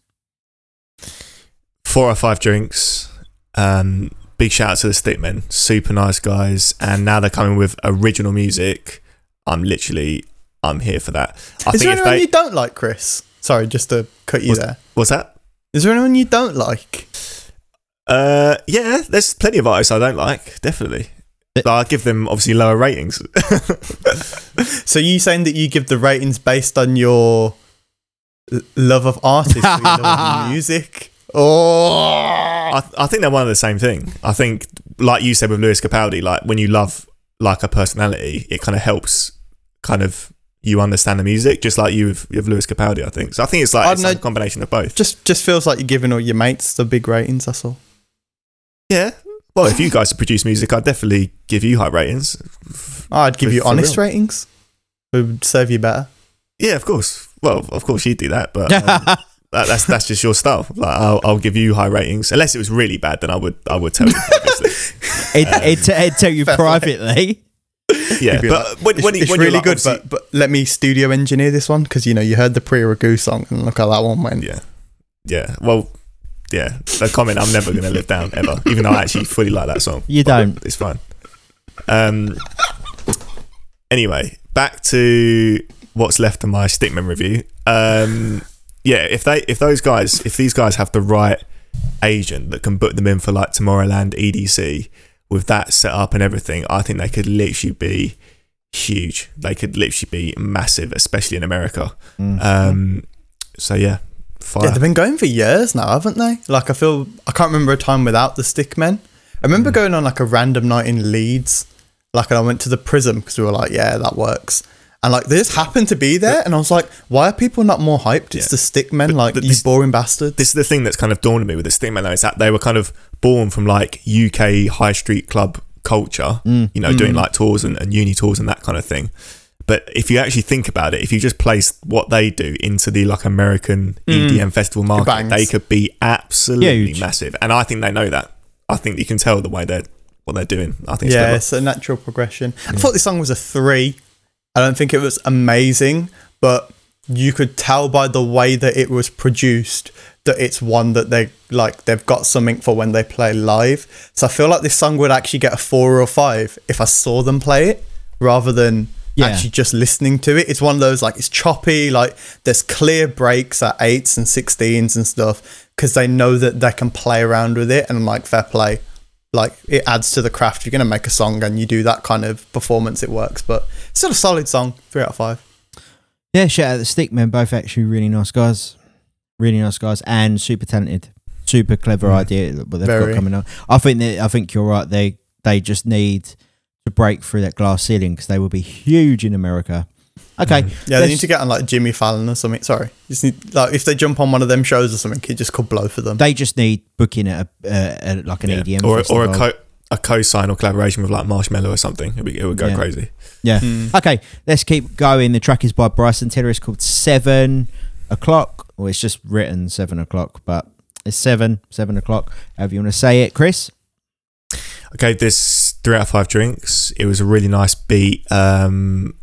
4 out of 5 drinks. Big shout out to the Stick Men. Super nice guys. And now they're coming with original music. I'm here for that. Is there anyone you don't like, Chris? Sorry, just to cut you there. What's that? Is there anyone you don't like? Yeah, there's plenty of artists I don't like, definitely. But I give them obviously lower ratings. So you saying that you give the ratings based on your love of artists, or your love of music? I think they're one of the same thing. I think, like you said with Lewis Capaldi, when you love a personality, it kind of helps you understand the music, just like you with Lewis Capaldi, I think. So I think it's a combination of both. Just feels like you're giving all your mates the big ratings, that's all. Yeah. Well, if you guys produce music, I'd definitely give you high ratings. I'd give you honest ratings. It would serve you better. Yeah, of course. Well, of course you'd do that, but that's just your style. I'll give you high ratings. Unless it was really bad, then I would tell you, obviously. I'd tell you privately. Yeah, but when really good, but let me studio engineer this one, because you heard the Priya Raghu song and look how that one went. Yeah. Well, yeah, a comment I'm never going to live down ever, even though I actually fully like that song. You don't. It's fine. Anyway, back to what's left of my Stickman review. Yeah, if these guys have the right agent that can book them in for Tomorrowland, EDC. With that set up and everything, I think they could literally be huge. They could literally be massive, especially in America. Mm-hmm. So yeah, fire. Yeah, they've been going for years now, haven't they? I can't remember a time without the Stick Men. I remember going on a random night in Leeds, and I went to the Prism because we were like, yeah, that works. And they just happened to be there, and I was like, why are people not more hyped? It's the Stick Men, these boring bastards. This is the thing that's kind of dawned on me with the Stick Men, though, is that they were kind of born from UK high street club culture, doing tours and uni tours and that kind of thing. But if you actually think about it, if you just place what they do into the American EDM festival market, they could be absolutely massive. And I think they know that. I think you can tell the way what they're doing. I think it's a natural progression. I thought this song was a 3. I don't think it was amazing, but you could tell by the way that it was produced that it's one that they've got something for when they play live. So I feel like this song would actually get a 4 or 5 if I saw them play it rather than actually just listening to it. It's one of those, it's choppy, there's clear breaks at 8s and 16s and stuff because they know that they can play around with it, and I'm fair play. It adds to the craft. You're going to make a song and you do that kind of performance, it works. But still a solid song, 3 out of 5. Yeah, shout out the Stickmen, both actually really nice guys. Really nice guys and super talented. Super clever idea what they've got coming on. I think you're right. They just need to break through that glass ceiling because they will be huge in America. Okay. Yeah, they need to get on Jimmy Fallon or something. Sorry. Just need, if they jump on one of them shows or something, it just could blow for them. They just need booking at an EDM or a co-sign or collaboration with Marshmello or something. It would go crazy. Yeah. Okay, let's keep going. The track is by Bryson Tiller. It's called 7 o'clock. Well, it's just written 7 o'clock, but it's 7 o'clock. However you want to say it, Chris. I gave this 3 out of 5 drinks. It was a really nice beat. And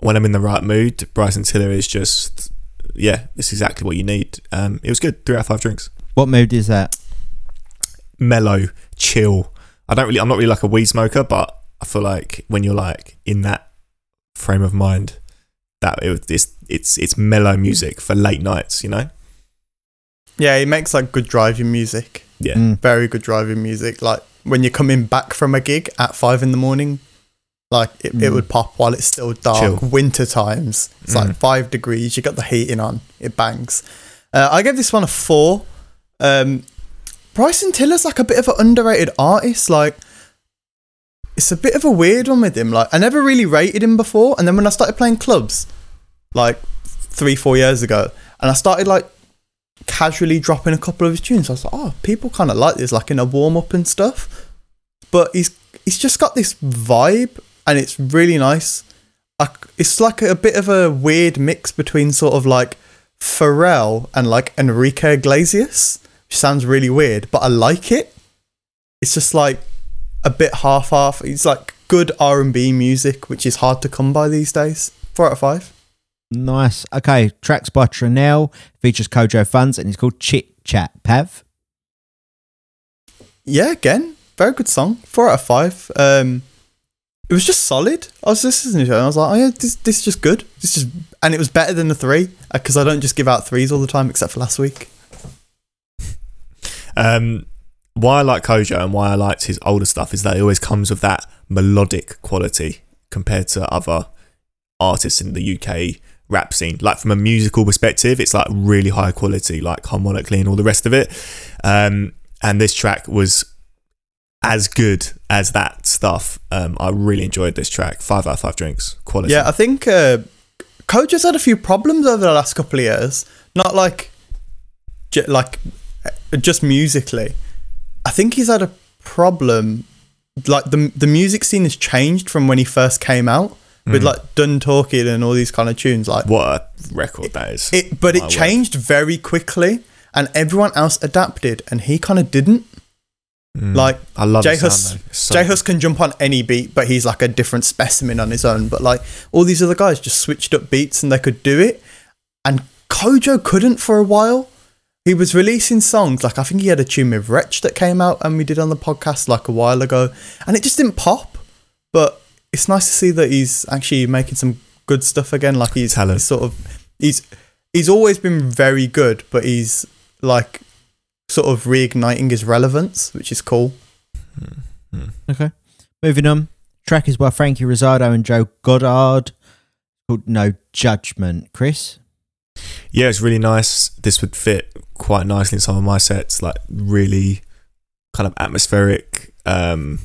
when I'm in the right mood, Bryson Tiller is just, it's exactly what you need. It was good. 3 out of 5 drinks. What mood is that? Mellow, chill. I'm not really a weed smoker, but I feel when you're in that frame of mind, that it's mellow music for late nights, Yeah, he makes good driving music. Yeah. Very good driving music. When you're coming back from a gig at 5 in the morning, Like it would pop while it's still dark. Chill. Winter times. It's like 5 degrees. You got the heating on. It bangs. I gave this one a 4. Bryson Tiller's like a bit of an underrated artist. Like, it's a bit of a weird one with him. Like, I never really rated him before, and then when I started playing clubs, like 3-4 years ago, and I started like casually dropping a couple of his tunes, I was like, oh, people kind of like this, like in a warm up and stuff. But he's just got this vibe. And it's really nice. It's like a bit of a weird mix between sort of like Pharrell and like Enrique Iglesias, which sounds really weird, but I like it. It's just like a bit half. It's like good R&B music, which is hard to come by these days. 4 out of 5. Nice. Okay, tracks by Trinell, features Kojo Funds, and it's called Chit Chat. Pav? Yeah, again, very good song. 4 out of 5. It was just solid. I was listening to it and I was like, oh yeah, this is just good. This is, and it was better than the 3, because I don't just give out 3s all the time, except for last week. Why I like Kojo and why I liked his older stuff is that he always comes with that melodic quality compared to other artists in the UK rap scene. Like, from a musical perspective, it's like really high quality, like harmonically and all the rest of it. And this track was as good as that stuff. I really enjoyed this track. 5 out of 5 drinks. Quality. Yeah, I think Kojo's had a few problems over the last couple of years. Not like just musically. I think he's had a problem. Like the music scene has changed from when he first came out with like Done Talking and all these kind of tunes. Like, what a record that is! It changed very quickly, and everyone else adapted, and he kind of didn't. Like, I love J-Hus can jump on any beat, but he's like a different specimen on his own. But like, all these other guys just switched up beats and they could do it, and Kojo couldn't for a while. He was releasing songs, like I think he had a tune with Wretch that came out and we did on the podcast like a while ago, and it just didn't pop. But it's nice to see that he's actually making some good stuff again. Like, he's sort of he's always been very good, but he's like sort of reigniting his relevance, which is cool. Okay, moving on. Track is by Frankie Rizzardo and Joe Goddard, called No Judgment. Chris? Yeah, it's really nice. This would fit quite nicely in some of my sets, like really kind of atmospheric. And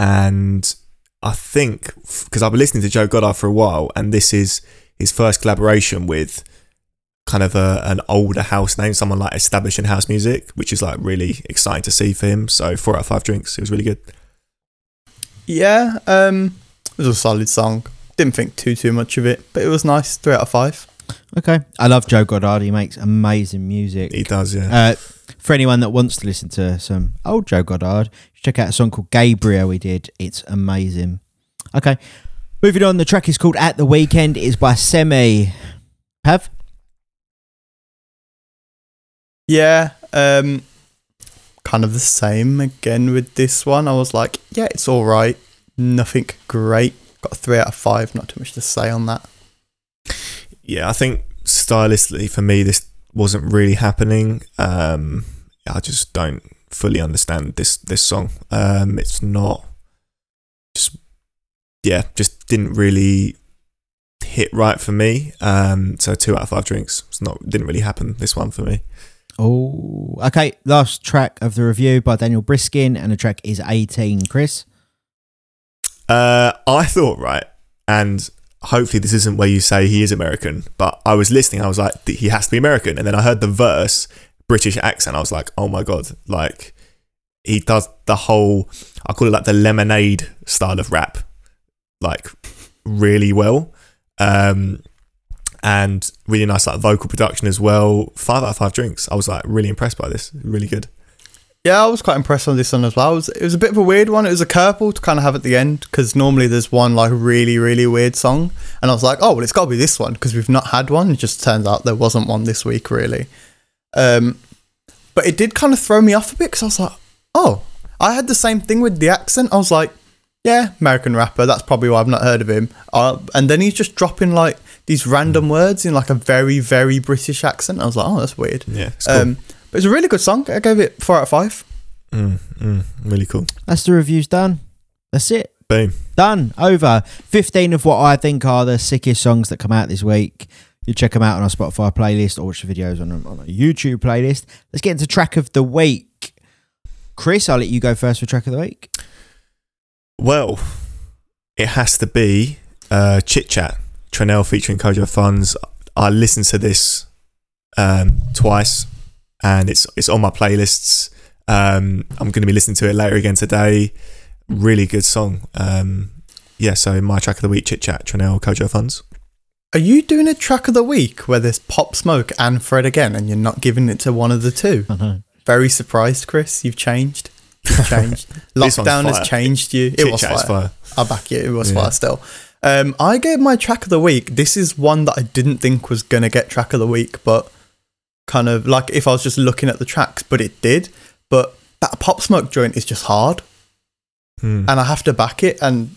I think, because I've been listening to Joe Goddard for a while, and this is his first collaboration with kind of an older house name, someone like established in house music, which is like really exciting to see for him. So 4 out of 5 drinks. It was really good. Yeah, it was a solid song. Didn't think too much of it, but it was nice. 3 out of 5. Okay, I love Joe Goddard. He makes amazing music. He does, yeah. For anyone that wants to listen to some old Joe Goddard, check out a song called Gabriel we did. It's amazing. Okay, moving on. The track is called At The Weekend. It is by Semi. Pav? Yeah, kind of the same again with this one. I was like, yeah, it's all right. Nothing great. Got a 3 out of 5. Not too much to say on that. Yeah, I think stylistically for me, this wasn't really happening. I just don't fully understand this song. It's not just didn't really hit right for me. So 2 out of 5 drinks. Didn't really happen, this one for me. Oh, okay. Last track of the review by Daniel Briskin, and the track is 18. Chris? I thought, right, and hopefully this isn't where you say he is American, but I was listening, I was like, he has to be American. And then I heard the verse, British accent. I was like, oh my God, like he does the whole, I call it like the Lemonade style of rap, like really well. And really nice like vocal production as well. 5 out of 5 drinks. I was like really impressed by this. Really good. Yeah, I was quite impressed on this one as well. It was a bit of a weird one. It was a curveball to kind of have at the end, because normally there's one like really, really weird song, and I was like, oh well, it's got to be this one because we've not had one. It just turns out there wasn't one this week really. But it did kind of throw me off a bit, because I was like, oh, I had the same thing with the accent. I was like, yeah, American rapper, that's probably why I've not heard of him. And then he's just dropping like these random words in like a very, very British accent. I was like, oh, that's weird. Yeah, it's cool. But it's a really good song. I gave it 4 out of 5. Really cool. That's the reviews done. That's it. Boom. Done. Over. 15 of what I think are the sickest songs that come out this week. You check them out on our Spotify playlist or watch the videos on our YouTube playlist. Let's get into track of the week. Chris, I'll let you go first for track of the week. Well, it has to be Chit Chat, Tranelle featuring Kojo Funds. I listened to this twice and it's on my playlists. I'm going to be listening to it later again today. Really good song. Yeah, so my track of the week, Chit Chat, Tranelle, Kojo Funds. Are you doing a track of the week where there's Pop Smoke and Fred Again and you're not giving it to one of the two? Uh-huh. Very surprised, Chris. You've changed. Lockdown has changed you. It was fire. I'll back you. It was fire still. I gave my track of the week. This is one that I didn't think was going to get track of the week, but kind of like if I was just looking at the tracks, but it did. But that Pop Smoke joint is just hard. And I have to back it. And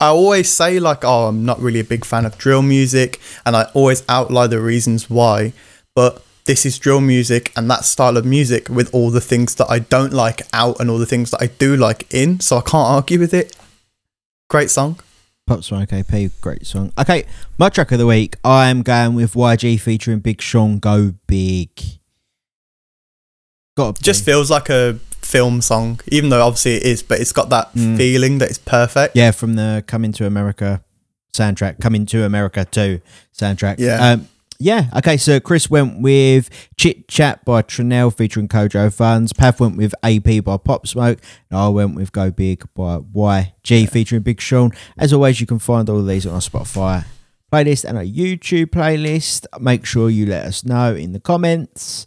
I always say like, oh, I'm not really a big fan of drill music. And I always outline the reasons why. But this is drill music and that style of music with all the things that I don't like out and all the things that I do like in. So I can't argue with it. Great song. Pop Smoke AP, great song. Okay, my track of the week, I'm going with YG featuring Big Sean, Go Big. Just feels like a film song, even though obviously it is, but it's got that feeling that it's perfect. Yeah, from the Coming to America soundtrack, Coming to America 2 soundtrack. Yeah. Yeah, okay, so Chris went with Chit Chat by Tranelle featuring Kojo Funds. Pav went with AP by Pop Smoke. And I went with Go Big by YG featuring Big Sean. As always, you can find all of these on our Spotify playlist and our YouTube playlist. Make sure you let us know in the comments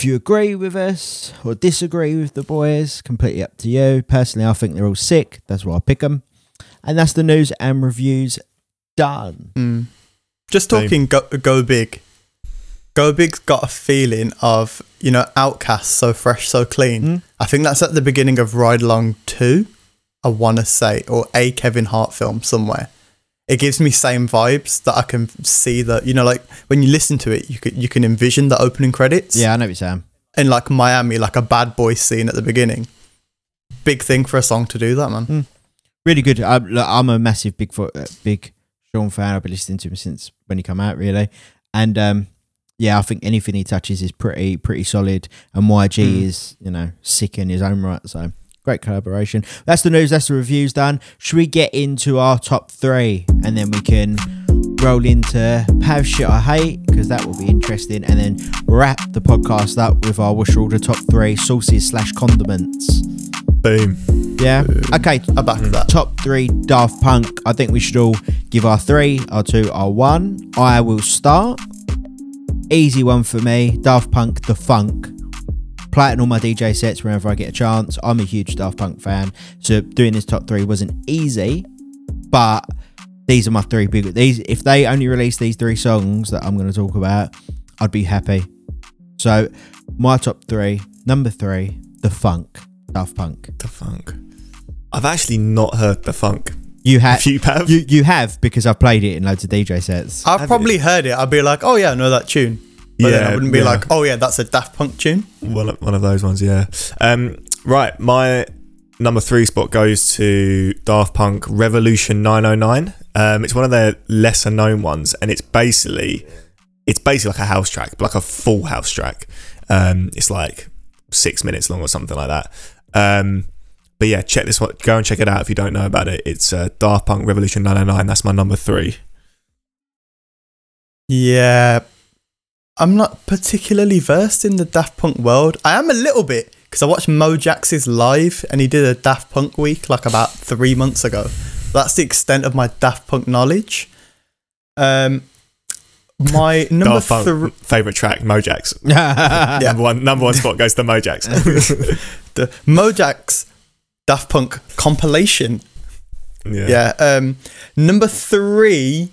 if you agree with us or disagree with the boys. Completely up to you. Personally, I think they're all sick. That's why I pick them. And that's the news and reviews done. Just talking Go Big. Go Big's got a feeling of, you know, Outkast, So Fresh, So Clean. I think that's at the beginning of Ride Along 2, I want to say, or a Kevin Hart film somewhere. It gives me same vibes that I can see that, you know, like when you listen to it, you can envision the opening credits. Yeah, I know what you're saying. In like Miami, like a Bad Boy scene at the beginning. Big thing for a song to do that, man. Really good. I'm a massive Big Sean fan. I've been listening to him since when he came out, really, and yeah, I think anything he touches is pretty solid, and YG is, you know, sick in his own right, so great collaboration. That's the news, that's the reviews done. Should we get into our top three and then we can roll into Pav Shit I Hate, because that will be interesting, and then wrap the podcast up with our Wish Order top three sauces / condiments. Boom. Yeah. Boom. Okay. I back that. Top three Daft Punk. I think we should all give our three, our two, our one. I will start. Easy one for me. Daft Punk, The Funk. Play it in all my DJ sets whenever I get a chance. I'm a huge Daft Punk fan, so doing this top three wasn't easy. But these are my three big. These, if they only release these three songs that I'm going to talk about, I'd be happy. So my top three. Number three, The Funk. Daft Punk. The Funk. I've actually not heard The Funk. You have, because I've played it in loads of DJ sets. I've probably heard it. I'd be like, oh yeah, I know that tune. But then I wouldn't be like, oh yeah, that's a Daft Punk tune. One of those ones, yeah. Right, my number three spot goes to Daft Punk, Revolution 909. It's one of their lesser known ones, and it's basically like a house track, but like a full house track. It's like 6 minutes long or something like that. But yeah, check this one. Go and check it out if you don't know about it. It's Daft Punk Revolution 909. That's my number three. Yeah, I'm not particularly versed in the Daft Punk world. I am a little bit, because I watched Mojax's live and he did a Daft Punk week like about 3 months ago. That's the extent of my Daft Punk knowledge. My number three favourite track, Mojax. Number one spot goes to Mojax. The Mojax Daft Punk compilation. Yeah. Number three,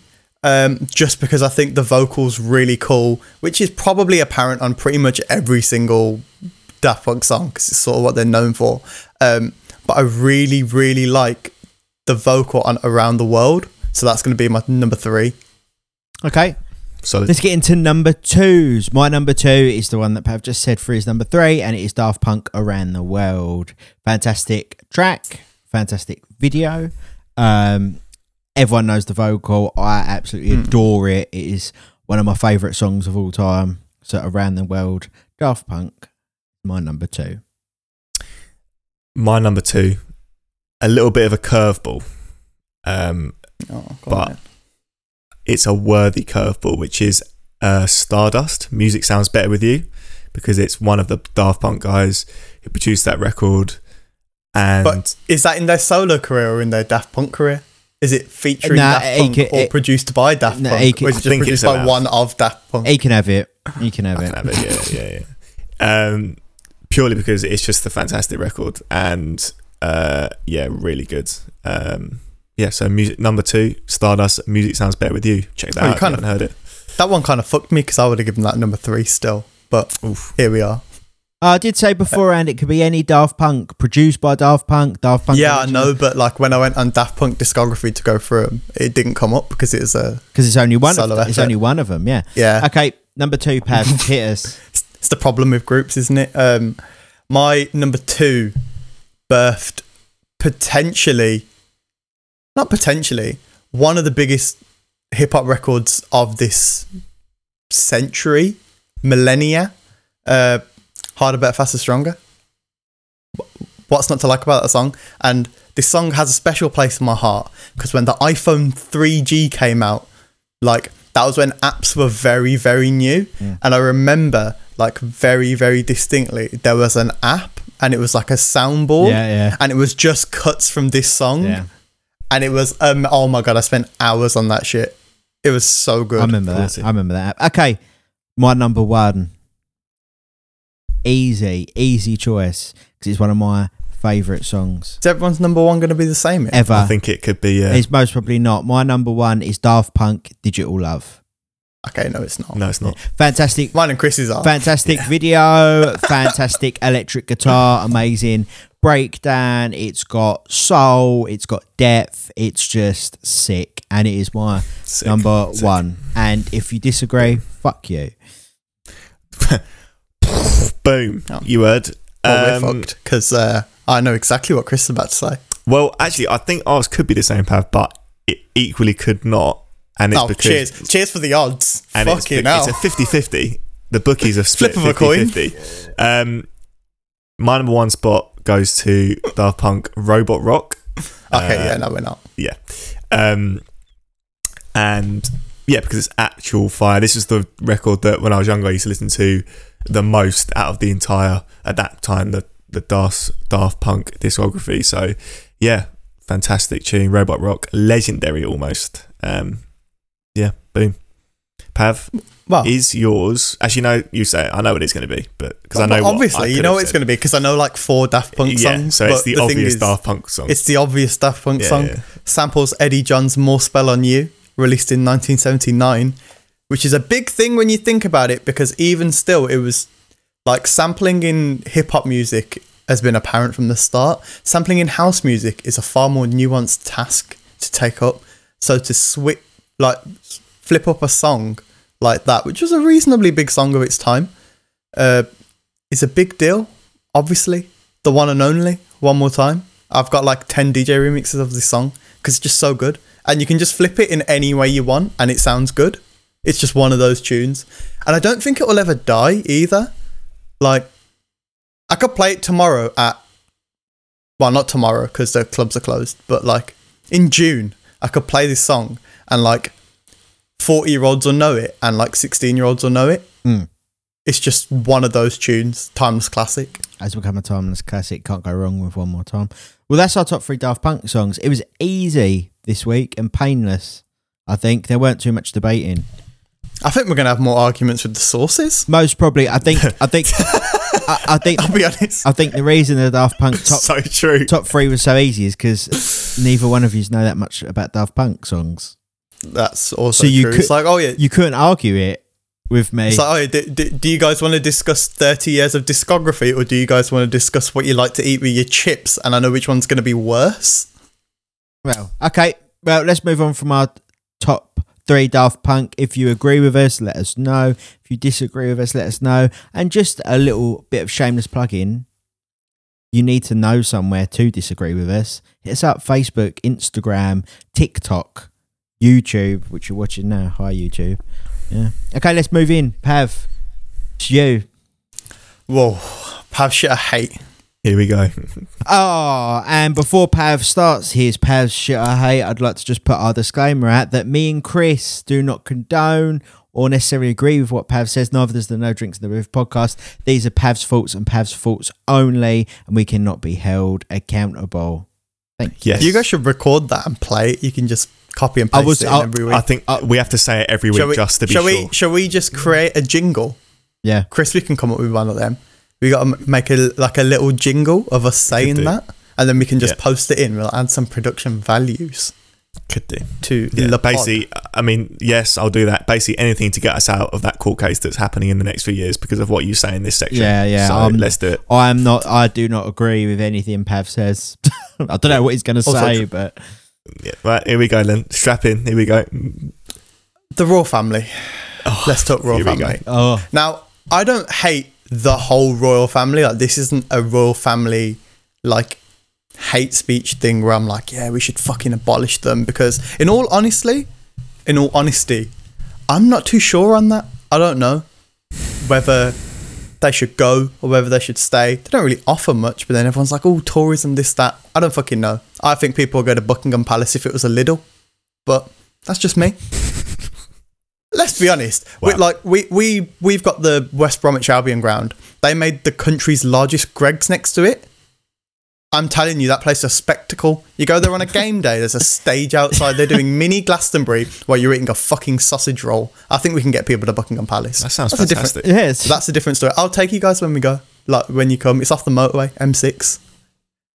just because I think the vocals really cool, which is probably apparent on pretty much every single Daft Punk song, because it's sort of what they're known for. But I really, really like the vocal on Around the World. So that's going to be my number three. Okay. Solid. Let's get into number twos. My number two is the one that Pav just said for his number three, and it is Daft Punk, Around the World. Fantastic track, fantastic video. Everyone knows the vocal. I absolutely adore it. It is one of my favourite songs of all time. So Around the World, Daft Punk, my number two. My number two, a little bit of a curveball, but it's a worthy curveball, which is Stardust, Music Sounds Better With You, because it's one of the Daft Punk guys who produced that record. And but is that in their solo career or in their Daft Punk career? Is it featuring Daft Punk or produced by Daft Punk? Or is it just produced by one of Daft Punk? He can have it. He can have it. Yeah. Purely because it's just a fantastic record and really good. So music number two, Stardust, Music Sounds Better With You. Check that out. I haven't heard it. That one kind of fucked me because I would have given that number three still. But here we are. I did say beforehand it could be any Daft Punk, produced by Daft Punk, Yeah, original. I know, but like when I went on Daft Punk discography to go through them, it didn't come up because it was a it's only one of them, yeah. Yeah. Okay, number two, Pav, hit us. It's the problem with groups, isn't it? My number two birthed one of the biggest hip hop records of this century, millennia. Harder, Better, Faster, Stronger. What's not to like about that song? And this song has a special place in my heart because when the iPhone 3G came out, like that was when apps were very, very new. Yeah. And I remember like very, very distinctly, there was an app and it was like a soundboard and it was just cuts from this song. Yeah. And it was, oh my God, I spent hours on that shit. It was so good. I remember that. Okay. My number one. Easy choice because it's one of my favourite songs. Is everyone's number one going to be the same? Ever. I think it could be. It's most probably not. My number one is Daft Punk, Digital Love. Okay, no, it's not. Fantastic. Mine and Chris's are. Fantastic video, fantastic electric guitar, amazing breakdown. It's got soul, it's got depth, it's just sick. And it is my number one. And if you disagree, fuck you. Boom. Oh. You heard. Well, we're fucked because I know exactly what Chris is about to say. Well, actually, I think ours could be the same, Pav, but it equally could not. And it's because cheers for the odds. And fucking hell. It's a 50-50. The bookies have split 50-50. My number one spot goes to Daft Punk, Robot Rock. Okay, we're not. Yeah. Because it's actual fire. This is the record that when I was younger I used to listen to the most out of the entire, at that time, the Daft Punk discography. So yeah, fantastic tune, Robot Rock, legendary almost. Boom. Pav, is yours? Actually, no, you say it. I know what it's going to be, but because I know obviously you know what it's going to be because I know like four Daft Punk songs. So it's the obvious Daft Punk song. It's the obvious Daft Punk song. Yeah. Samples Eddie John's "More Spell on You," released in 1979. Which is a big thing when you think about it, because even still, it was like sampling in hip hop music has been apparent from the start. Sampling in house music is a far more nuanced task to take up. So to flip up a song like that, which was a reasonably big song of its time, is a big deal. Obviously, the one and only One More Time. I've got like 10 DJ remixes of this song because it's just so good, and you can just flip it in any way you want, and it sounds good. It's just one of those tunes. And I don't think it will ever die either. Like, I could play it tomorrow well, not tomorrow because the clubs are closed, but like in June, I could play this song and like 40-year-olds will know it and like 16-year-olds will know it. Mm. It's just one of those tunes, timeless classic. Has become a timeless classic. Can't go wrong with One More Time. Well, that's our top three Daft Punk songs. It was easy this week and painless. I think there weren't too much debating. I think we're going to have more arguments with the sources. Most probably. I think. I'll be honest. I think the reason the Daft Punk top three was so easy is because neither one of you know that much about Daft Punk songs. That's also so true. It's like, oh yeah, you couldn't argue it with me. It's like, oh, do you guys want to discuss 30 years of discography, or do you guys want to discuss what you like to eat with your chips? And I know which one's going to be worse. Well, okay. Well, let's move on from our top three Daft Punk. If you agree with us, let us know. If you disagree with us, let us know. And just a little bit of shameless plug-in. you need to know somewhere to disagree with us, hit us up Facebook, Instagram, TikTok, YouTube, which you're watching now. Hi, YouTube. Yeah. Okay, let's move in. Pav, it's you. Whoa, Pav shit I hate. Here we go. Oh, and before Pav starts, here's Pav's shit I hate. I'd like to just put our disclaimer out that me and Chris do not condone or necessarily agree with what Pav says. Neither does the No Drinks in the Booth podcast. These are Pav's thoughts and Pav's thoughts only, and we cannot be held accountable. Thank you. Yes. You guys should record that and play it. You can just copy and paste it every week. I think we have to say it every week just to be sure. Shall we just create a jingle? Yeah. Chris, we can come up with one of them. We got to make a little jingle of us saying that, and then we can just post it in. We'll add some production values. Could do. To the basically, pod. I mean, yes, I'll do that. Basically, anything to get us out of that court case that's happening in the next few years because of what you say in this section. Yeah, yeah. So let's do it. I do not agree with anything Pav says. I don't know what he's going to say, but yeah. Right, here we go, then. Strap in. Here we go. The Royal Family. Oh, let's talk Royal Family. Oh. Now, I don't hate the whole Royal Family. Like, this isn't a Royal Family hate speech thing where I'm like, yeah, we should fucking abolish them, because in all honesty I'm not too sure on that. I don't know whether they should go or whether they should stay. They don't really offer much, but then everyone's like, oh, tourism, this, that. I don't fucking know. I think people would go to Buckingham Palace if it was a Lidl, but that's just me. Let's be honest. Wow. We've got the West Bromwich Albion ground. They made the country's largest Greggs next to it. I'm telling you, that place is a spectacle. You go there on a game day, there's a stage outside. They're doing mini Glastonbury while you're eating a fucking sausage roll. I think we can get people to Buckingham Palace. That sounds fantastic. Yes. That's a different story. I'll take you guys when we go. When you come. It's off the motorway, M6.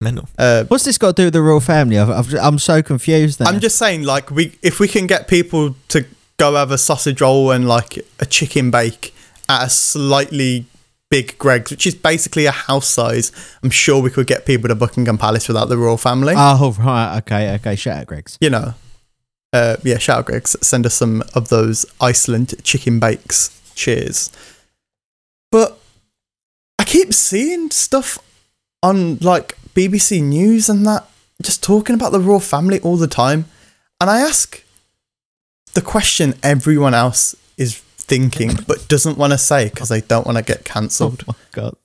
Mental. What's this got to do with the Royal Family? I'm so confused now. I'm just saying, if we can get people to go have a sausage roll and, a chicken bake at a slightly Big Greggs, which is basically a house size, I'm sure we could get people to Buckingham Palace without the Royal Family. Oh, right. Okay. Shout out Greggs. You know. Shout out Greggs. Send us some of those Iceland chicken bakes. Cheers. But I keep seeing stuff on, BBC News and that, just talking about the Royal Family all the time. And I ask the question everyone else is thinking but doesn't want to say because they don't want to get cancelled. Oh my god.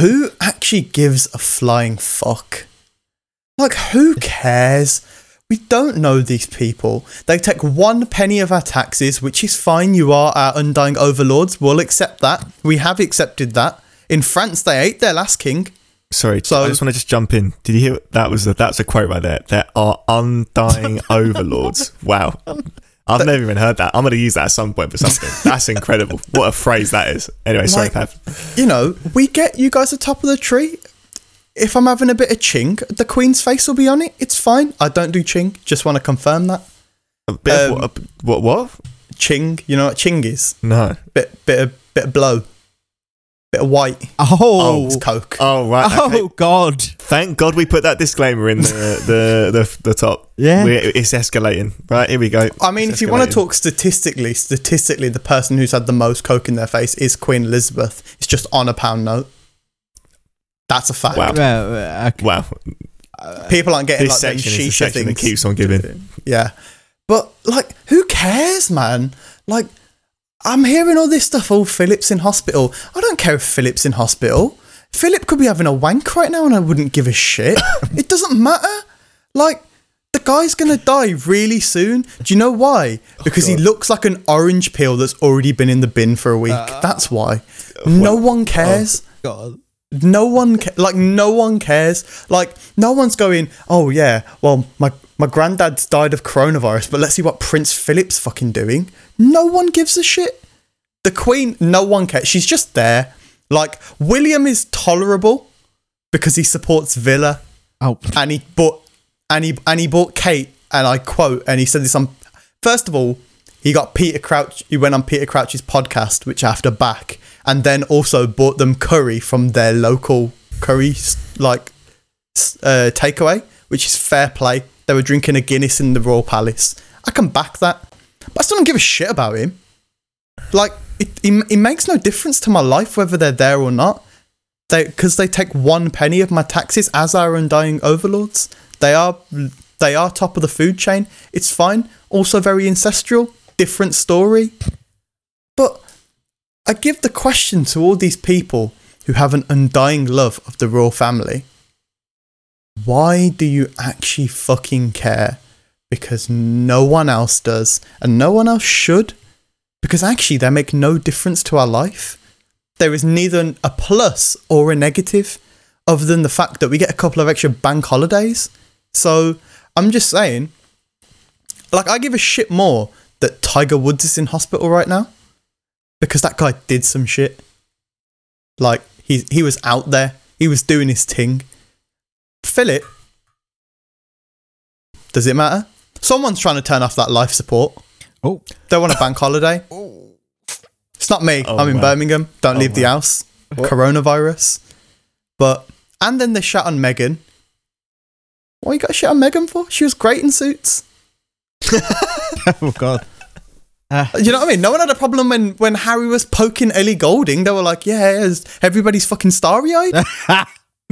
Who actually gives a flying fuck? Who cares? We don't know these people. They take 1 penny of our taxes, which is fine. You are our undying overlords. We'll accept that. We have accepted that. In France, they ate their last king. Sorry, so I just want to jump in. Did you hear that's a quote right there? There are undying overlords. Wow. I've never even heard that. I'm going to use that at some point for something. That's incredible. What a phrase that is. Anyway, sorry, Pav. You know, we get you guys at the top of the tree. If I'm having a bit of ching, the Queen's face will be on it. It's fine. I don't do ching. Just want to confirm that. A bit of what? Ching. You know what ching is? No. Bit of blow. Bit of white. Oh, it's Coke. Oh, right. Okay. Oh, God. Thank God we put that disclaimer in the top. Yeah. It's escalating. Right, here we go. I mean, if you want to talk statistically, the person who's had the most Coke in their face is Queen Elizabeth. It's just on a pound note. That's a fact. Wow. Wow. People aren't getting this those shisha things. That keeps on giving. Yeah. But, who cares, man? I'm hearing all this stuff, Philip's in hospital. I don't care if Philip's in hospital. Philip could be having a wank right now and I wouldn't give a shit. It doesn't matter. The guy's going to die really soon. Do you know why? Because he looks like an orange peel that's already been in the bin for a week. That's why. No one cares. Oh, God. No one cares. No one's going, oh, yeah, well, my granddad's died of coronavirus, but let's see what Prince Philip's fucking doing. No one gives a shit. The Queen, no one cares. She's just there. William is tolerable because he supports Villa. Oh. And he bought Kate, and I quote, and he said this on... First of all, he got Peter Crouch... He went on Peter Crouch's podcast, which I have to back, and then also bought them curry from their local curry, takeaway, which is fair play. They were drinking a Guinness in the Royal Palace. I can back that. But I still don't give a shit about him. It makes no difference to my life whether they're there or not. Because they take one penny of my taxes as our undying overlords. They are top of the food chain. It's fine. Also very ancestral. Different story. But I give the question to all these people who have an undying love of the royal family. Why do you actually fucking care? Because no one else does. And no one else should. Because actually they make no difference to our life. There is neither a plus or a negative other than the fact that we get a couple of extra bank holidays. So I'm just saying, like, I give a shit more that Tiger Woods is in hospital right now, because that guy did some shit. Like, he was out there. He was doing his thing. Philip, does it matter? Someone's trying to turn off that life support. Oh, they want a bank holiday. Oh. It's not me. I'm in Birmingham. Don't leave the house. What? Coronavirus. But, and then they shut on Meghan. What you got to shit on Meghan for? She was great in Suits. Oh, God. You know what I mean? No one had a problem when Harry was poking Ellie Goulding. They were like, yeah, everybody's fucking starry-eyed.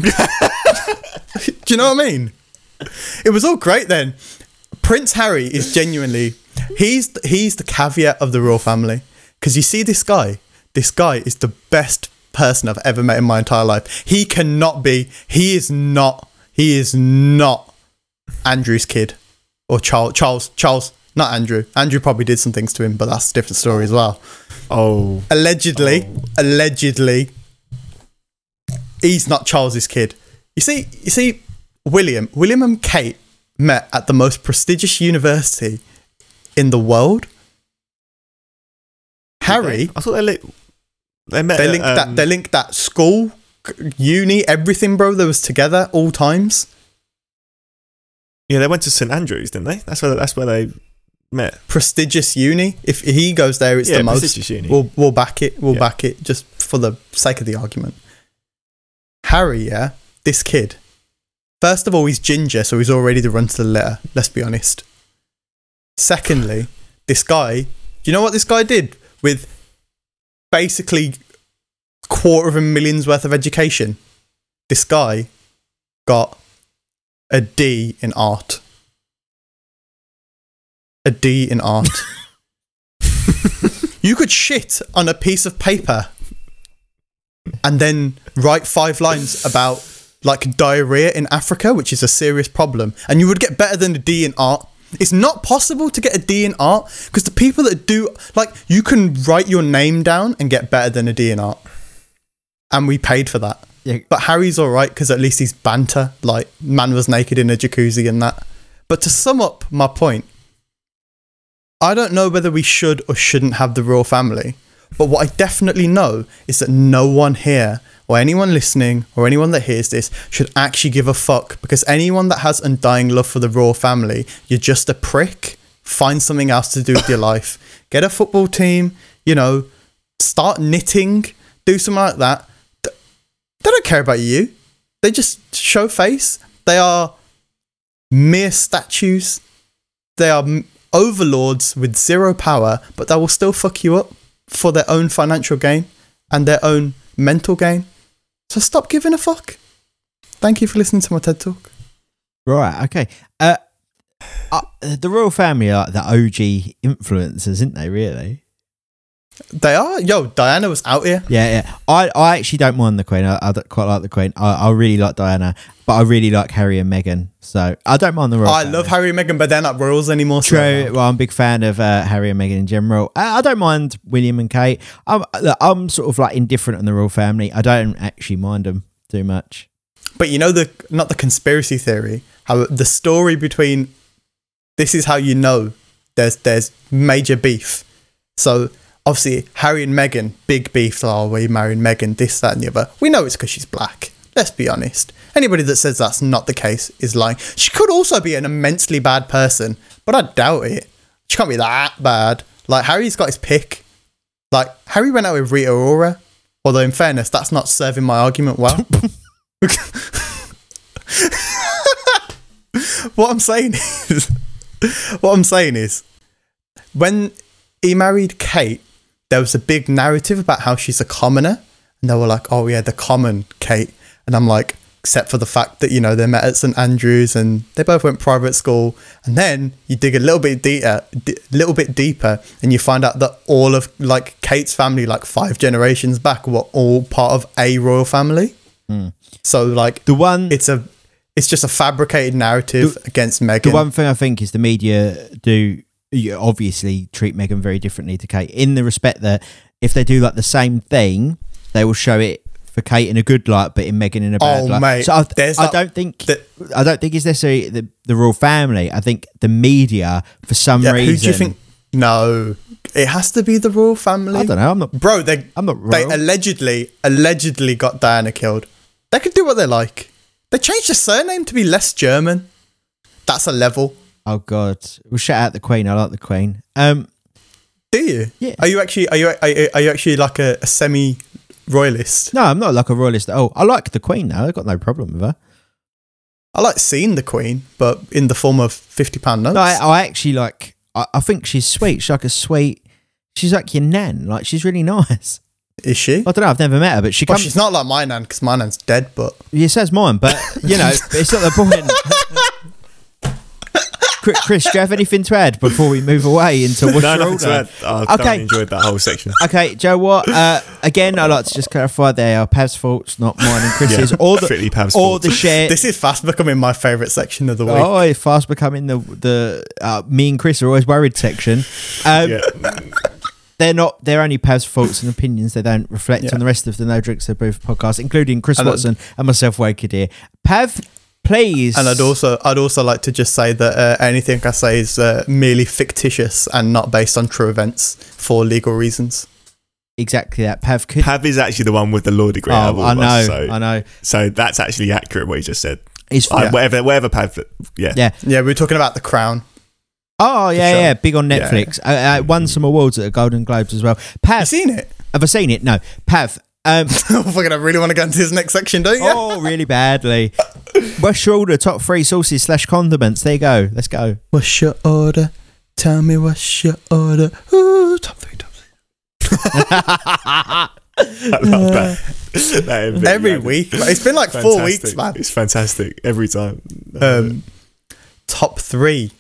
Do you know what I mean? It was all great then. Prince Harry is genuinely... He's the caveat of the royal family. Because you see this guy. This guy is the best person I've ever met in my entire life. He is not Andrew's kid. Or Charles, not Andrew. Andrew probably did some things to him, but that's a different story as well. Oh. Allegedly, he's not Charles's kid. You see, William and Kate met at the most prestigious university in the world. Harry, I thought they linked that school, uni, everything, bro. They was together all times. Yeah, they went to St Andrews, didn't they? That's where they met. Prestigious uni. If he goes there, it's the most prestigious uni. We'll back it. We'll back it just for the sake of the argument. Harry, yeah, this kid. First of all, he's ginger, so he's already the runt of the litter. Let's be honest. Secondly, this guy. Do you know what this guy did with basically $250,000's worth of education? This guy got a D in art. A D in art. You could shit on a piece of paper and then write 5 lines about, like, diarrhea in Africa, which is a serious problem, and you would get better than a D in art. It's not possible to get a D in art, because the people that do, like, you can write your name down and get better than a D in art, and we paid for that. Yeah. But Harry's alright because at least he's banter, like, man was naked in a jacuzzi and that. But to sum up my point, I don't know whether we should or shouldn't have the royal family. But what I definitely know is that no one here, or anyone listening, or anyone that hears this, should actually give a fuck. Because anyone that has undying love for the royal family, you're just a prick. Find something else to do with your life. Get a football team, you know, start knitting, do something like that. They don't care about you. They just show face. They are mere statues. They are overlords with zero power, but they will still fuck you up for their own financial gain and their own mental gain. So stop giving a fuck. Thank you for listening to my TED Talk. Right, okay. The royal family are the OG influencers, isn't they, really? They are. Yo, Diana was out here. Yeah. I actually don't mind the Queen. I quite like the Queen. I really like Diana, but I really like Harry and Meghan. So I don't mind the royal family. I love Harry and Meghan, but they're not royals anymore. True. So well, I'm a big fan of Harry and Meghan in general. I don't mind William and Kate. I'm sort of like indifferent on the royal family. I don't actually mind them too much. But you know, not the conspiracy theory, how the story between, this is how you know there's major beef. So obviously, Harry and Meghan, big beef. Oh, we married Meghan, this, that, and the other. We know it's because she's black. Let's be honest. Anybody that says that's not the case is lying. She could also be an immensely bad person, but I doubt it. She can't be that bad. Like, Harry's got his pick. Like, Harry went out with Rita Ora. Although, in fairness, that's not serving my argument well. What I'm saying is, when he married Kate, there was a big narrative about how she's a commoner And they were like, oh yeah, the common Kate. And I'm like, except for the fact that, you know, they met at St Andrews and they both went private school. And then you dig a little bit deeper, and you find out that all of like Kate's family, like 5 generations back, were all part of a royal family. Mm. So like it's just a fabricated narrative against Meghan. The one thing I think is the media do obviously treat Meghan very differently to Kate, in the respect that if they do like the same thing, they will show it for Kate in a good light, but in Meghan in a bad light. Mate, so I don't think it's necessarily the royal family. I think the media, for some reason. Who do you think? No, it has to be the royal family. I don't know. They allegedly got Diana killed. They could do what they like. They changed the surname to be less German. That's a level. Oh God! We'll shout out the Queen. I like the Queen. Do you? Yeah. Are you actually like a semi royalist? No, I'm not like a royalist at all. I like the Queen now. I've got no problem with her. I like seeing the Queen, but in the form of £50 notes. No, I actually like. I think she's sweet. She's like a sweet. She's like your nan. Like she's really nice. Is she? I don't know. I've never met her, but she comes. Well, she's not like my nan because my nan's dead. But yeah, says mine. But you know, it's not the point. Chris, do you have anything to add before we move away into what's your order? I enjoyed that whole section. Okay, Joe, what? Again, I'd like to just clarify they are Pav's faults, not mine and Chris's. Pav's faults. This is fast becoming my favourite section of the week. Oh, it's fast becoming the me and Chris are always worried section. They're only Pav's faults and opinions. They don't reflect on the rest of the No Drinks in the Booth podcast, including Chris Watson and myself, Wake here. Pav, please. And I'd also like to just say that anything I say is merely fictitious and not based on true events for legal reasons. Exactly that. Pav is actually the one with the law degree. I know. So that's actually accurate what you just said. It's whatever Pav. Yeah. We're talking about The Crown. Oh yeah, yeah. Big on Netflix. Yeah. I won some awards at the Golden Globes as well. Pav, have you seen it? Have I seen it? No, Pav. I really want to go into his next section, don't you? Oh, really badly. What's your order? Top 3 sauces / condiments. There you go. Let's go. What's your order? Tell me what's your order. Ooh, top 3. I love that. Every week. It's been like fantastic. 4 weeks, man. It's fantastic. Every time. Top 3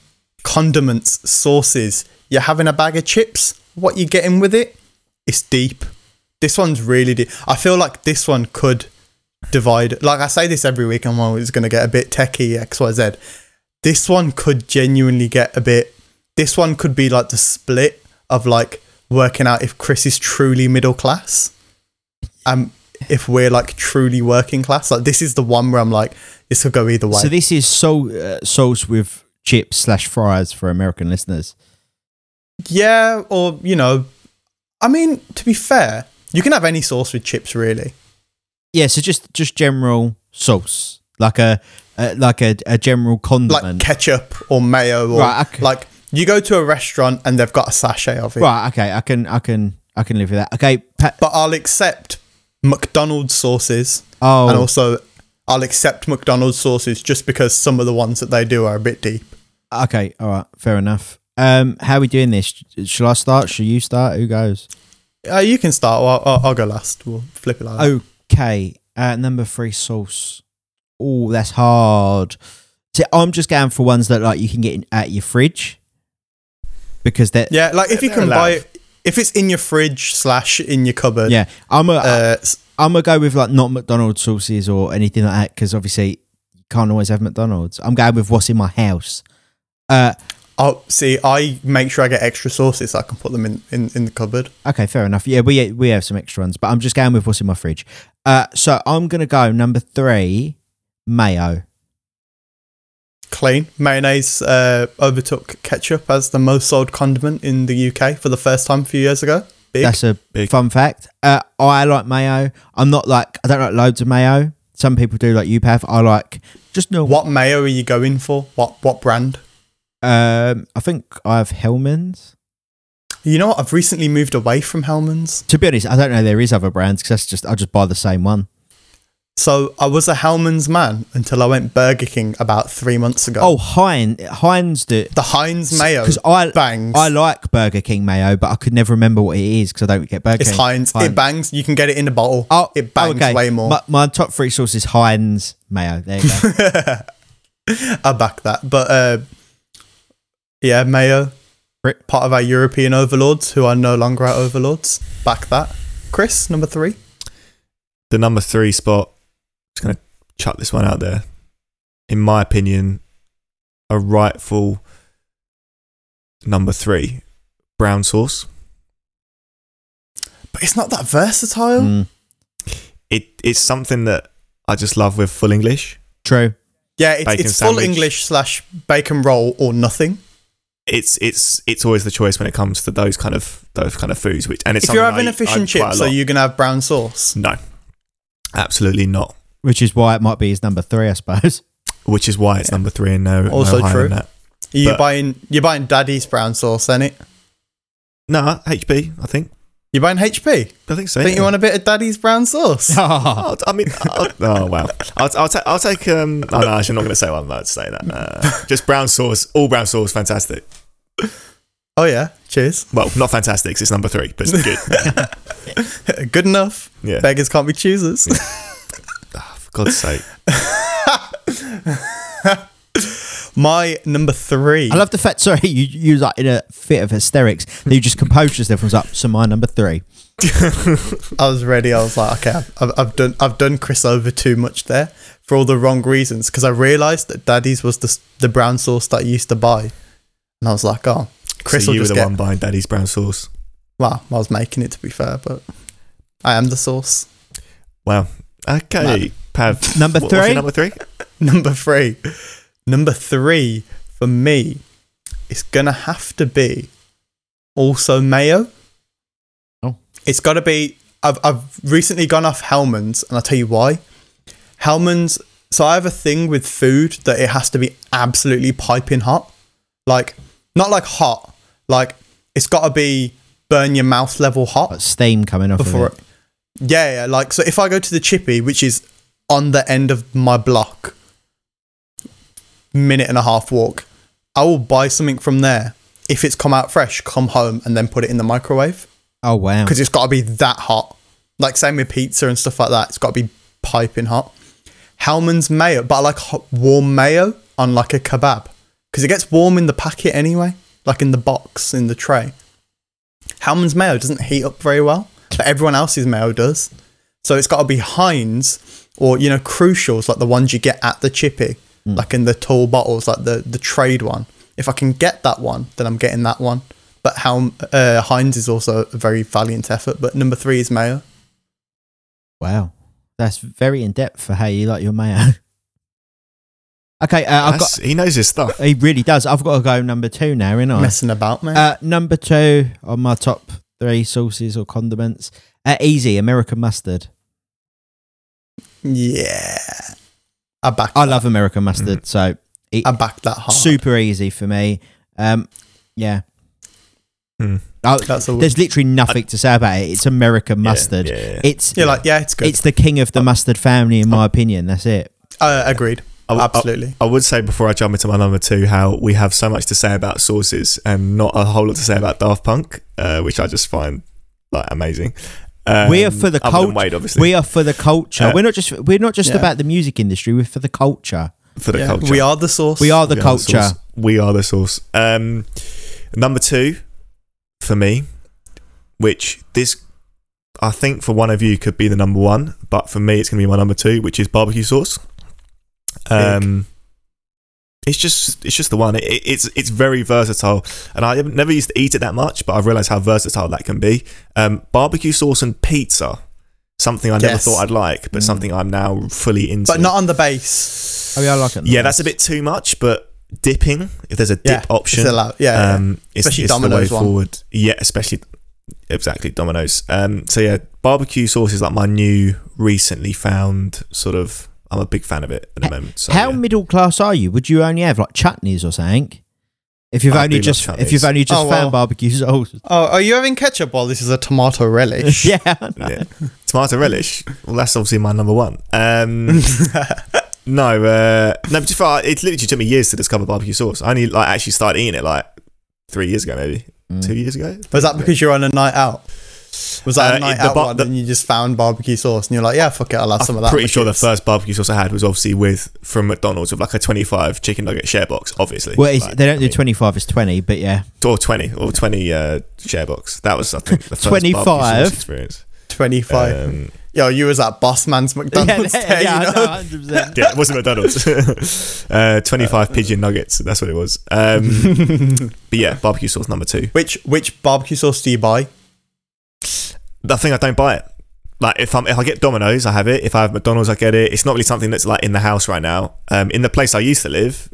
condiments, sauces. You're having a bag of chips. What you getting with it? It's deep. This one's really deep. I feel like this one could divide. Like I say this every week, I'm always going to get a bit techie, XYZ. This one could genuinely get a bit. This one could be like the split of like working out if Chris is truly middle class. If we're like truly working class. Like this is the one where I'm like, this could go either way. So this is sauce with chips / fries for American listeners. Yeah, or, you know, I mean, to be fair, you can have any sauce with chips, really. Yeah, so just general sauce, like a general condiment, like ketchup or mayo, or like you go to a restaurant and they've got a sachet of it. Right. Okay. I can live with that. Okay. But I'll accept McDonald's sauces. Oh. And also, I'll accept McDonald's sauces just because some of the ones that they do are a bit deep. Okay. All right. Fair enough. How are we doing this? Shall I start? Shall you start? Who goes? You can start. I'll go last. We'll flip it like that. Okay. Number 3 sauce. Oh, that's hard. See, I'm just going for ones that like you can get at your fridge because that. Yeah, like if you can buy it, if it's in your fridge / in your cupboard. Yeah, I'm gonna go with like not McDonald's sauces or anything like that because obviously you can't always have McDonald's. I'm going with what's in my house. Oh, see, I make sure I get extra sauces so I can put them in the cupboard. Okay, fair enough. Yeah, we have some extra ones, but I'm just going with what's in my fridge. So I'm going to go number 3, mayo. Clean. Mayonnaise overtook ketchup as the most sold condiment in the UK for the first time a few years ago. Big. That's a big fun fact. I like mayo. I don't like loads of mayo. Some people do like you, Pav. I like just normal. What mayo are you going for? What brand? I think I have Hellman's. You know what? I've recently moved away from Hellman's. To be honest, I don't know there is other brands because I just buy the same one. So I was a Hellman's man until I went Burger King about 3 months ago. Oh, Heinz do the Heinz mayo. Because I like Burger King mayo, but I could never remember what it is because I don't get Burger King. It's Heinz. It bangs. You can get it in a bottle. Oh, it bangs way more. My top three sauce is Heinz mayo. There you go. I back that, but yeah, mayo. Part of our European overlords who are no longer our overlords. Back that, Chris. Number three. The number three spot. Going to chuck this one out there. In my opinion, a rightful number three, brown sauce. But it's not that versatile. It's something that I just love with full English. True. Yeah, it's full English / bacon roll or nothing. It's always the choice when it comes to those kind of foods. Which, and it's if you're having a fish and chips, are you going to have brown sauce? No, absolutely not. Which is why it might be his number three, I suppose. Which is why it's number three and also higher true. Than that. You're buying Daddy's brown sauce, ain't it? No, HP, I think. You're buying HP? I think so. You want a bit of Daddy's brown sauce? I'll take... Oh, no, actually, I'm not going to say what I'm about to say. That. Just brown sauce. All brown sauce, fantastic. Oh, yeah. Cheers. Well, not fantastic, 'cause it's number three, but it's good. Good enough. Yeah. Beggars can't be choosers. Yeah. God's sake. My number three. I love the fact, sorry, you was like in a fit of hysterics that you just composed yourself and was like, so my number three. I was ready. I was like, okay, I've done Chris over too much there for all the wrong reasons, because I realised that Daddy's was the brown sauce that I used to buy, and I was like, oh, Chris, so you were the one buying Daddy's brown sauce. Well, I was making it, to be fair, but I am the sauce. Wow. Okay. Man. Number three for me is gonna have to be also mayo. Oh, it's gotta be. I've recently gone off Hellman's, and I'll tell you why. Hellman's. So I have a thing with food that it has to be absolutely piping hot, like not like hot, like it's gotta be burn your mouth level hot. Got steam coming off before of it. Yeah, like so. If I go to the Chippy, which is on the end of my block, minute and a half walk, I will buy something from there. If it's come out fresh, come home and then put it in the microwave. Oh, wow. Because it's got to be that hot. Like, same with pizza and stuff like that. It's got to be piping hot. Hellman's mayo, but I like hot, warm mayo on like a kebab. Because it gets warm in the packet anyway, like in the box, in the tray. Hellman's mayo doesn't heat up very well, but everyone else's mayo does. So it's got to be Heinz. Or, you know, Crucials, like the ones you get at the Chippy, like in the tall bottles, like the trade one. If I can get that one, then I'm getting that one. But Heinz is also a very valiant effort. But number three is mayo. Wow. That's very in-depth for how you like your mayo. Okay, he knows his stuff. He really does. I've got to go number two now, innit? Messing about, mate. Number two on my top three sauces or condiments. Easy, American mustard. Yeah, I love American mustard, so I back that hard. Super easy for me. Yeah, there's literally nothing to say about it. It's American mustard. Yeah. It's good. It's the king of the mustard family, in my opinion. That's it. Agreed. Absolutely. I would say before I jump into my number two, how we have so much to say about sauces and not a whole lot to say about Daft Punk, which I just find like amazing. We are for the culture. We are for the culture. We're not just about the music industry. We're for the culture. For the culture. We are the sauce. We are the culture. We are the sauce. Number two for me, which this I think for one of you could be the number one, but for me it's going to be my number two, which is barbecue sauce. It's just the one. It's very versatile, and I never used to eat it that much, but I've realised how versatile that can be. Barbecue sauce and pizza, something I never thought I'd like, but something I'm now fully into. But not on the base. I mean, I like it. Yeah, that's a bit too much, but dipping, if there's a dip option, it's allowed. It's the way forward. Yeah, exactly Domino's. So yeah, barbecue sauce is like my new, recently found sort of. I'm a big fan of it at the moment. So, how middle class are you? Would you only have like chutneys or something? If you've only just found barbecue sauce. Oh, are you having ketchup? Well, this is a tomato relish. Yeah. Tomato relish. Well, that's obviously my number one. No, but it literally took me years to discover barbecue sauce. I only actually started eating it 3 years ago, maybe 2 years ago. Was that because you're on a night out? Was that a night out and you just found barbecue sauce and you're like, yeah, fuck it, I'll have some of that. I'm pretty sure the first barbecue sauce I had was obviously from McDonald's of a 25 chicken nugget share box, obviously. Well, they don't do 25, it's 20, but yeah. Or 20 share box. That was, I think, the first 25. Barbecue sauce experience. 25. Yo, you was at boss man's McDonald's day, you know? 100%. Yeah, it wasn't McDonald's. 25 pigeon nuggets, that's what it was. But yeah, barbecue sauce number two. Which barbecue sauce do you buy? I think I don't buy it. If I get Domino's, I have it. If I have McDonald's, I get it. It's not really something that's in the house right now. In the place I used to live,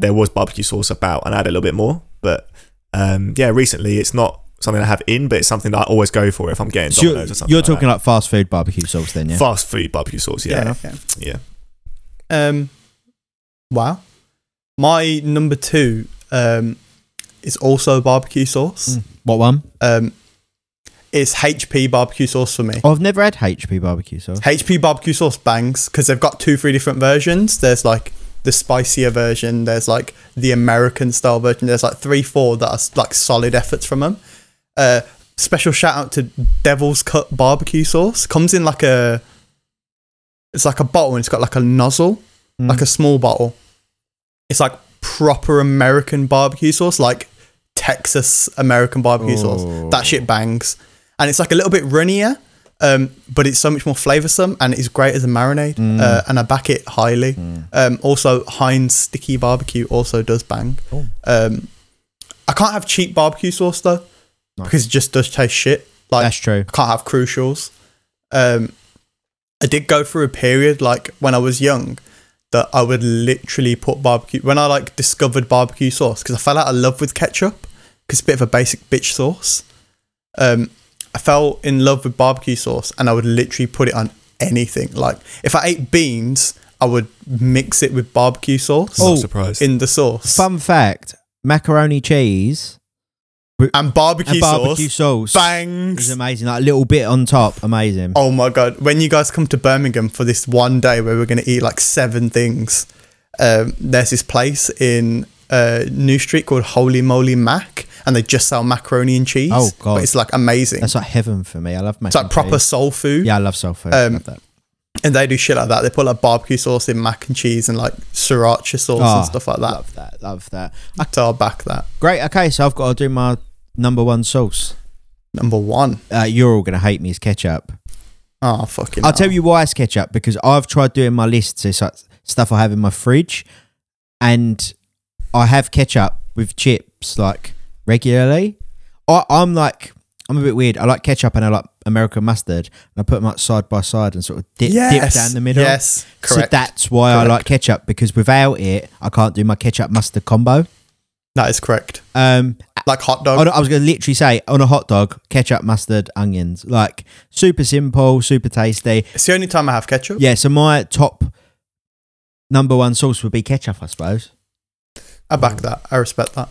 there was barbecue sauce about, and I had a little bit more. But recently it's not something I have in, but it's something that I always go for if I'm getting Domino's or something. You're talking like fast food barbecue sauce, then, yeah? Fast food barbecue sauce, yeah. Yeah. Okay. Wow. My number two is also barbecue sauce. What one? It's HP barbecue sauce for me. Oh, I've never had HP barbecue sauce. HP barbecue sauce bangs, because they've got 2-3 different versions. There's the spicier version. There's the American style version. There's 3-4 that are solid efforts from them. Special shout out to Devil's Cut barbecue sauce. Comes in it's a bottle and it's got a nozzle, a small bottle. It's proper American barbecue sauce, Texas American barbecue sauce. That shit bangs. And it's a little bit runnier, but it's so much more flavoursome, and it's great as a marinade, and I back it highly. Also, Heinz Sticky Barbecue also does bang. I can't have cheap barbecue sauce, though, because it just does taste shit. That's true. I can't have Crucials. I did go through a period, when I was young, that I would literally put when I discovered barbecue sauce, because I fell out of love with ketchup, because it's a bit of a basic bitch sauce. I fell in love with barbecue sauce, and I would literally put it on anything. If I ate beans, I would mix it with barbecue sauce. Not surprised. In the sauce. Fun fact, macaroni cheese and barbecue sauce bangs. It's amazing. A little bit on top. Amazing. Oh my God. When you guys come to Birmingham for this one day where we're going to eat 7 things, there's this place in New Street called Holy Moly Mac, and they just sell macaroni and cheese. Oh God. But it's amazing. That's heaven for me. I love macaroni. It's proper soul food. Yeah, I love soul food. I love that. And they do shit like that. They put barbecue sauce in mac and cheese and sriracha sauce and stuff like that. Love that. So I'll back that. Great. Okay, so I've got to do my number one sauce. Number one? You're all going to hate me. It's ketchup. Oh, fucking I'll tell you why it's ketchup, because I've tried doing my lists. It's stuff I have in my fridge, and I have ketchup with chips regularly. I'm a bit weird. I like ketchup and I like American mustard, and I put them side by side and sort of dip down the middle. Yes, correct. So that's why I like ketchup, because without it, I can't do my ketchup mustard combo. That is correct. Hot dog. I was going to literally say, on a hot dog, ketchup, mustard, onions. Super simple, super tasty. It's the only time I have ketchup. Yeah, so my top number one sauce would be ketchup, I suppose. I back that. I respect that.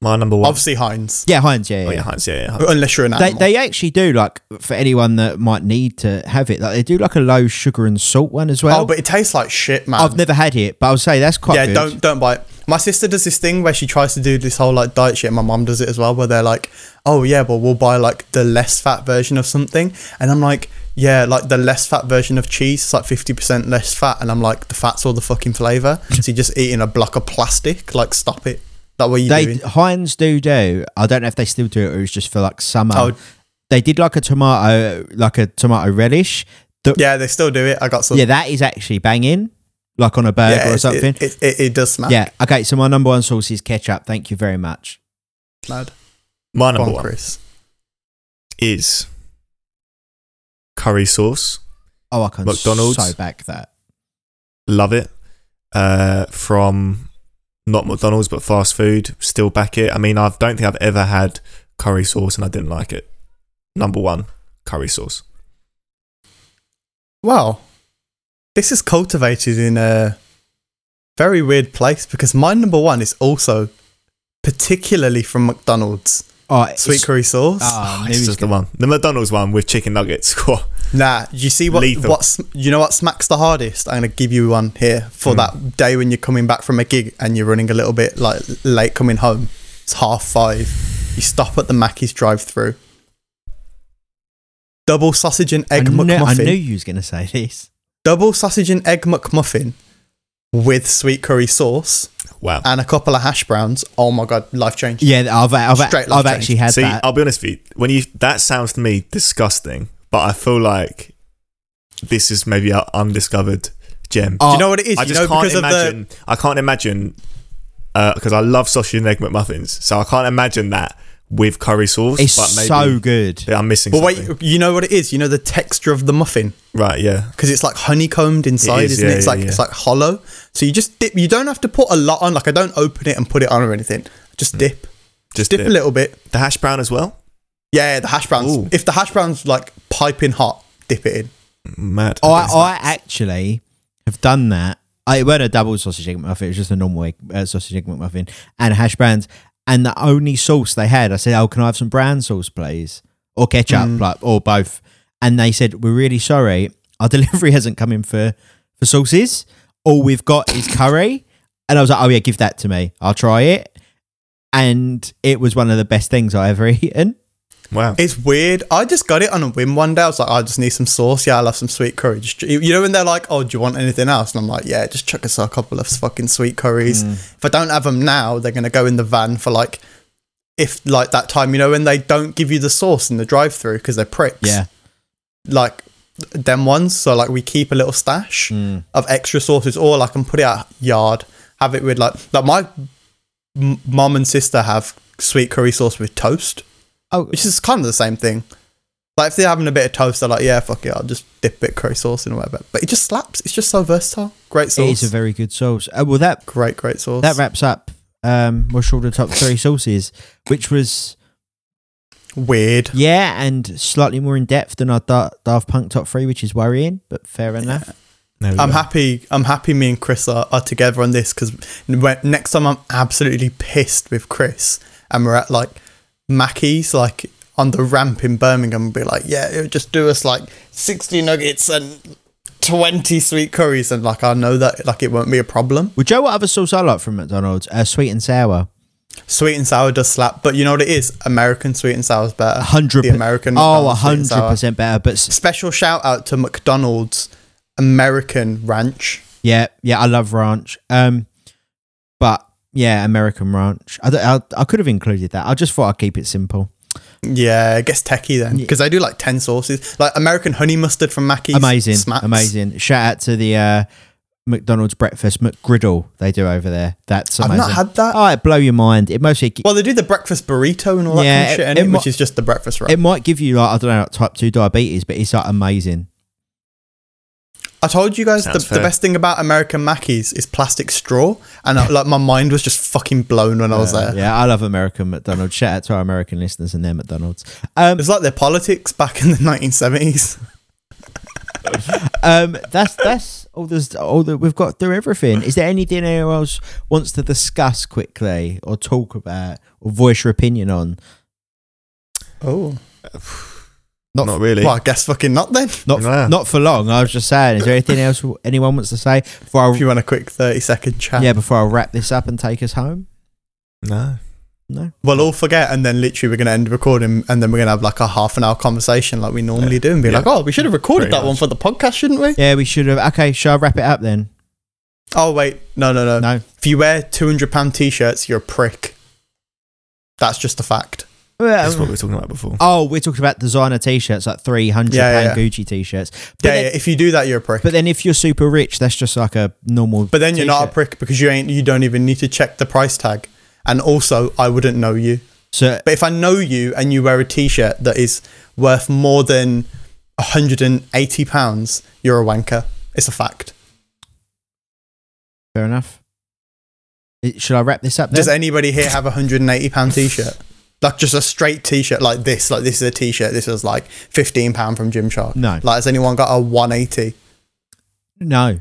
My number one, obviously, Heinz. Yeah, Heinz. Yeah, yeah. Oh, yeah, Heinz. Yeah, yeah. Heinz. Unless you're an animal. They actually do for anyone that might need to have it. They do a low sugar and salt one as well. Oh, but it tastes like shit, man. I've never had it, but I'll say that's quite. Yeah, good. don't buy it. My sister does this thing where she tries to do this whole diet shit. And my mum does it as well, where they're "Oh yeah, but we'll buy the less fat version of something," and I'm like, "Yeah, the less fat version of cheese. It's 50% less fat," and I'm like, "The fat's all the fucking flavour." So you're just eating a block of plastic. Stop it. That what you doing? Heinz do. I don't know if they still do it, or it's just for summer. Oh. They did a tomato relish. Yeah, they still do it. I got some. Yeah, that is actually banging, on a burger or something. It does smack. Yeah. Okay, so my number one sauce is ketchup. Thank you very much, lad. My number one, Chris, is curry sauce. Oh, I can McDonald's. So back that. Love it. From. Not McDonald's, but fast food. Still back it. I mean, I don't think I've ever had curry sauce and I didn't like it. Number one, curry sauce. Wow. This is cultivated in a very weird place, because my number one is also particularly from McDonald's. Oh, sweet curry sauce. Oh, this is the one. The McDonald's one with chicken nuggets. Nah, you see what? You know what smacks the hardest? I'm gonna give you one here for that day when you're coming back from a gig and you're running a little bit like late coming home. It's 5:30. You stop at the Mackey's drive-thru. Double sausage and egg McMuffin. I knew you was gonna say this. Double sausage and egg McMuffin with sweet curry sauce. Wow. And a couple of hash browns. Oh my God, life change. Yeah, I've actually had that. See, I'll be honest with you. That sounds to me disgusting, but I feel like this is maybe an undiscovered gem. Do you know what it is? I can't imagine, because I love sausage and egg McMuffins, so I can't imagine that with curry sauce. It's but maybe so good. I'm missing something. But wait, you know what it is? You know the texture of the muffin? Right, yeah. Because it's like honeycombed inside, isn't it? It's like hollow. So you just dip. You don't have to put a lot on. Like I don't open it and put it on or anything. Just dip. Just dip a little bit. The hash brown as well? Yeah, the hash browns. Ooh. If the hash brown's like piping hot, dip it in. Mad. I actually have done that. It weren't a double sausage egg McMuffin. It was just a normal sausage egg McMuffin and hash browns. And the only sauce they had, I said, "Oh, can I have some brown sauce, please, or ketchup, or both?" And they said, "We're really sorry, our delivery hasn't come in for sauces. All we've got is curry." And I was like, "Oh yeah, give that to me. I'll try it." And it was one of the best things I ever eaten. Wow, it's weird. I just got it on a whim one day. I was like, "I just need some sauce. Yeah, I'll have some sweet curry." Just, you know, when they're like, "Oh, do you want anything else?" And I'm like, "Yeah, just chuck us a couple of fucking sweet curries." If I don't have them now, they're gonna go in the van for like, if like that time, you know, when they don't give you the sauce in the drive-through because they're pricks. Yeah, like them ones. So like, we keep a little stash of extra sauces, or like, I can put it at yard. Have it with like my mum and sister have sweet curry sauce with toast. Oh, which is kind of the same thing. Like if they're having a bit of toast, they're like, "Yeah, fuck it, I'll just dip a bit of curry sauce in or whatever." But it just slaps. It's just so versatile. Great sauce. It is a very good sauce. Well, that great sauce. That wraps up. We're short of the top three sauces, which was weird. Yeah, and slightly more in depth than our Daft Punk top three, which is worrying, but fair enough. Yeah. I'm happy. Me and Chris are together on this, because next time I'm absolutely pissed with Chris, and we're at like Mackey's like on the ramp in Birmingham, be like, "Yeah, it would just do us like 60 nuggets and 20 sweet curries," and like, I know that like it won't be a problem. Would you know what other sauce I like from McDonald's? Sweet and sour. Sweet and sour does slap, but you know what it is? American sweet and sour is better. 100%. The American McDonald's 100% better. But special shout out to McDonald's American ranch. Yeah, I love ranch. But yeah, American ranch. I could have included that. I just thought I'd keep it simple. Yeah, I guess techie then, because they do like 10 sauces. Like American honey mustard from Mackey's. Amazing, smacks. Amazing. Shout out to the McDonald's breakfast McGriddle they do over there. That's amazing. I've not had that. Oh, it blow your mind. It mostly. Well, they do the breakfast burrito and all that kind of shit, which is just the breakfast wrap. It might give you like, I don't know, like type 2 diabetes, but it's like amazing. I told you guys the best thing about American Mackey's is plastic straw, and like my mind was just fucking blown when I was there. Yeah, I love American McDonald's. Shout out to our American listeners and their McDonald's. It's like their politics back in the 1970s. That's all that we've got through everything. Is there anything anyone else wants to discuss quickly, or talk about, or voice your opinion on? Oh. Not really. Well, I guess fucking not then. Not for long. I was just saying, is there anything else anyone wants to say? If you want a quick 30-second chat. Yeah, before I wrap this up and take us home? No. We'll all forget, and then literally we're going to end recording, and then we're going to have like a half an hour conversation like we normally do, and be like, "Oh, we should have recorded that one for the podcast, shouldn't we?" Yeah, we should have. Okay, shall I wrap it up then? Oh, wait. No. If you wear £200 t-shirts, you're a prick. That's just a fact. That's what we were talking about before. Oh, we're talking about designer t-shirts, like £300 Gucci t-shirts. But if you do that, you're a prick. But then if you're super rich, that's just like a normal. But then you're not a prick, because you don't even need to check the price tag. And also, I wouldn't know you. So, but if I know you and you wear a t-shirt that is worth more than £180, you're a wanker. It's a fact. Fair enough. Should I wrap this up then? Does anybody here have a £180 t-shirt? Like just a straight t-shirt like this is a t-shirt. This was like £15 from Gymshark. No. Like has anyone got a 180? No.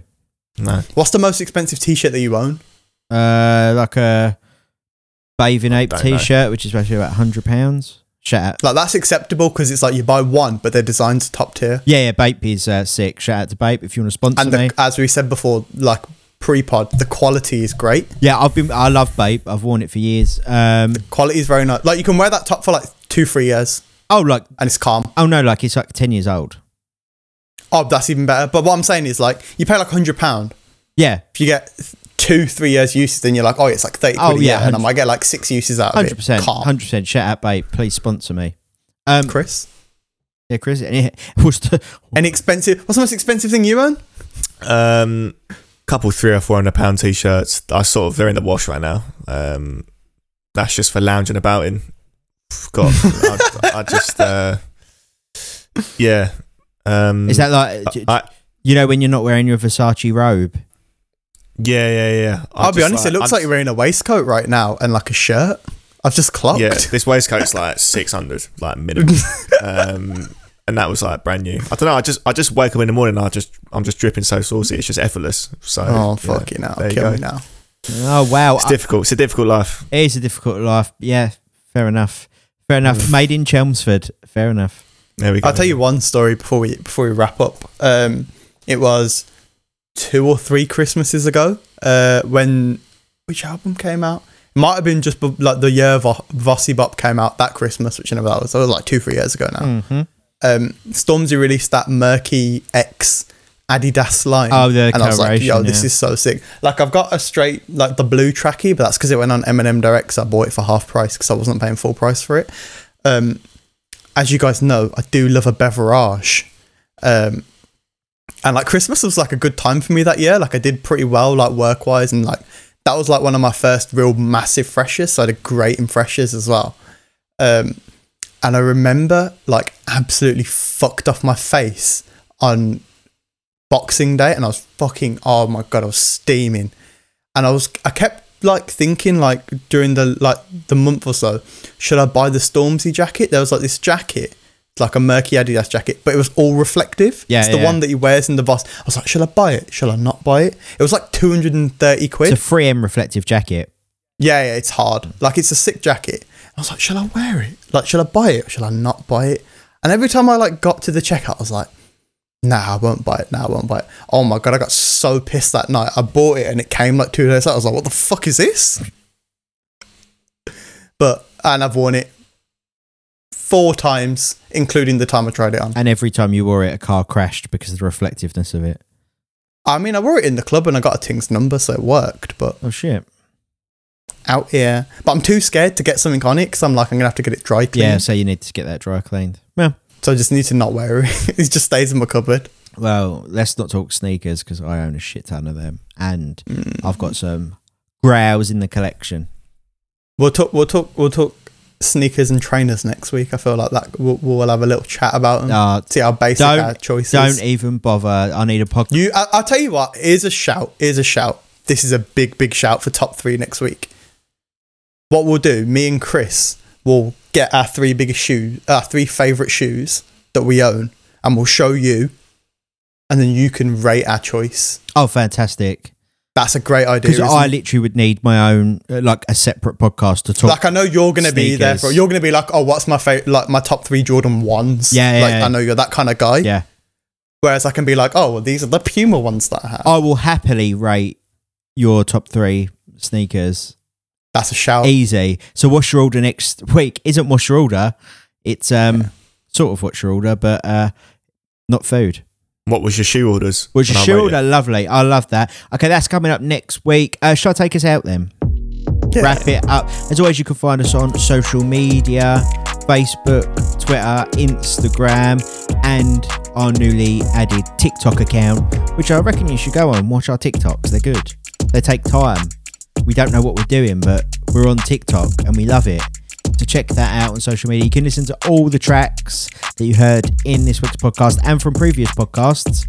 What's the most expensive t-shirt that you own? Like a Bathing Ape t-shirt, which is actually about £100. Shout out. Like, that's acceptable because it's like you buy one, but their design's top tier. Yeah, Bape is sick. Shout out to Bape if you want to sponsor me. And as we said before, like pre-pod, the quality is great. Yeah, I love Bape. I've worn it for years. The quality is very nice. Like, you can wear that top for like 2-3 years. Oh, like, and it's calm. Oh no, like it's like 10 years old. Oh, that's even better. But what I'm saying is, like, you pay like £100. Yeah. If you get 2-3 years uses, then you're like, oh, it's like 30 quid a year, and I might get like 6 uses out of it. 100%. 100%. Shout out, babe. Please sponsor me. Chris? Yeah, Chris. Any expensive... What's the most expensive thing you own? Couple £300 or £400 t-shirts. They're in the wash right now. That's just for lounging about in. God, I just... yeah. Is that like... you know when you're not wearing your Versace robe? Yeah. I'll be honest, it looks like you're wearing a waistcoat right now and like a shirt. I've just clocked. Yeah, this waistcoat's like 600, like minimum. And that was like brand new. I don't know, I just wake up in the morning and I'm just dripping so saucy, it's just effortless. So fucking hell, kill me now. Oh wow. It's difficult. It's a difficult life. It is a difficult life. Yeah, fair enough. Made in Chelmsford. Fair enough. There we go. I'll tell you one story before we wrap up. It was 2 or 3 Christmases ago, when which album came out? It might have been just like the year Vossy Bop came out, that Christmas, which I never that was like 2-3 years ago now. Mm-hmm. Stormzy released that Murky X Adidas line. Oh, the and I was like, yo, this is so sick. Like, I've got a straight, like the blue trackie, but that's because it went on M&M Direct, so I bought it for half price because I wasn't paying full price for it. As you guys know, I do love a beverage. And like Christmas was like a good time for me that year. Like I did pretty well, like work wise, and like that was like one of my first real massive freshers. So I did great in freshers as well. And I remember like absolutely fucked off my face on Boxing Day, and I was fucking, oh my God, I was steaming. And I kept like thinking like during the month or so, should I buy the Stormzy jacket? There was like this jacket. It's like a murky Adidas jacket, but it was all reflective. Yeah, it's the one that he wears in the Voss. I was like, shall I buy it? Shall I not buy it? It was like 230 quid. It's a 3M reflective jacket. Yeah, it's hard. Like, it's a sick jacket. I was like, shall I wear it? Like, shall I buy it? Shall I not buy it? And every time I like got to the checkout, I was like, nah, I won't buy it. Oh my God, I got so pissed that night. I bought it and it came like 2 days later. I was like, what the fuck is this? And I've worn it 4 times, including the time I tried it on. And every time you wore it, a car crashed because of the reflectiveness of it. I mean, I wore it in the club and I got a Ting's number, so it worked, but... Oh, shit. Out here. But I'm too scared to get something on it because I'm like, I'm going to have to get it dry cleaned. Yeah, so you need to get that dry cleaned. Yeah. So I just need to not wear it. It just stays in my cupboard. Well, let's not talk sneakers because I own a shit ton of them. And I've got some growls in the collection. We'll talk sneakers and trainers next week. I feel like that we'll have a little chat about them, see how basic our choices. Don't even bother. I need a podcast. I'll tell you what, here's a shout, this is a big shout for top 3 next week. What we'll do, me and Chris will get our 3 biggest shoes, our 3 favourite shoes that we own, and we'll show you, and then you can rate our choice. Oh, fantastic. That's a great idea. Because I literally would need my own, like a separate podcast to talk. Like, I know you're going to be there for, you're going to be like, oh, what's my favorite, like my top 3 Jordan 1s. Yeah, like, I know you're that kind of guy. Yeah. Whereas I can be like, oh, well, these are the Puma ones that I have. I will happily rate your top 3 sneakers. That's a shout. Easy. So what's your order next week? Isn't what's your order. It's sort of what's your order, but not food. What was your shoe orders? Was your shoe order lovely? I love that. Okay, that's coming up next week. Shall I take us out then? Yeah. Wrap it up. As always, you can find us on social media, Facebook, Twitter, Instagram, and our newly added TikTok account, which I reckon you should go on and watch our TikToks. They're good. They take time. We don't know what we're doing, but we're on TikTok and we love it. So check that out on social media. You can listen to all the tracks that you heard in this week's podcast and from previous podcasts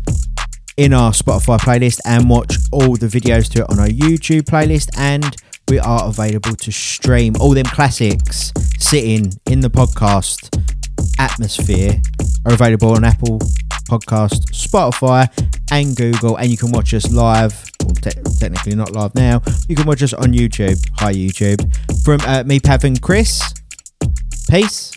in our Spotify playlist, and watch all the videos to it on our YouTube playlist, and we are available to stream all them classics sitting in the podcast atmosphere are available on Apple Podcast, Spotify and Google, and you can watch us live, well, technically not live now, you can watch us on YouTube. Hi YouTube. from me, Pavan, Chris. Peace.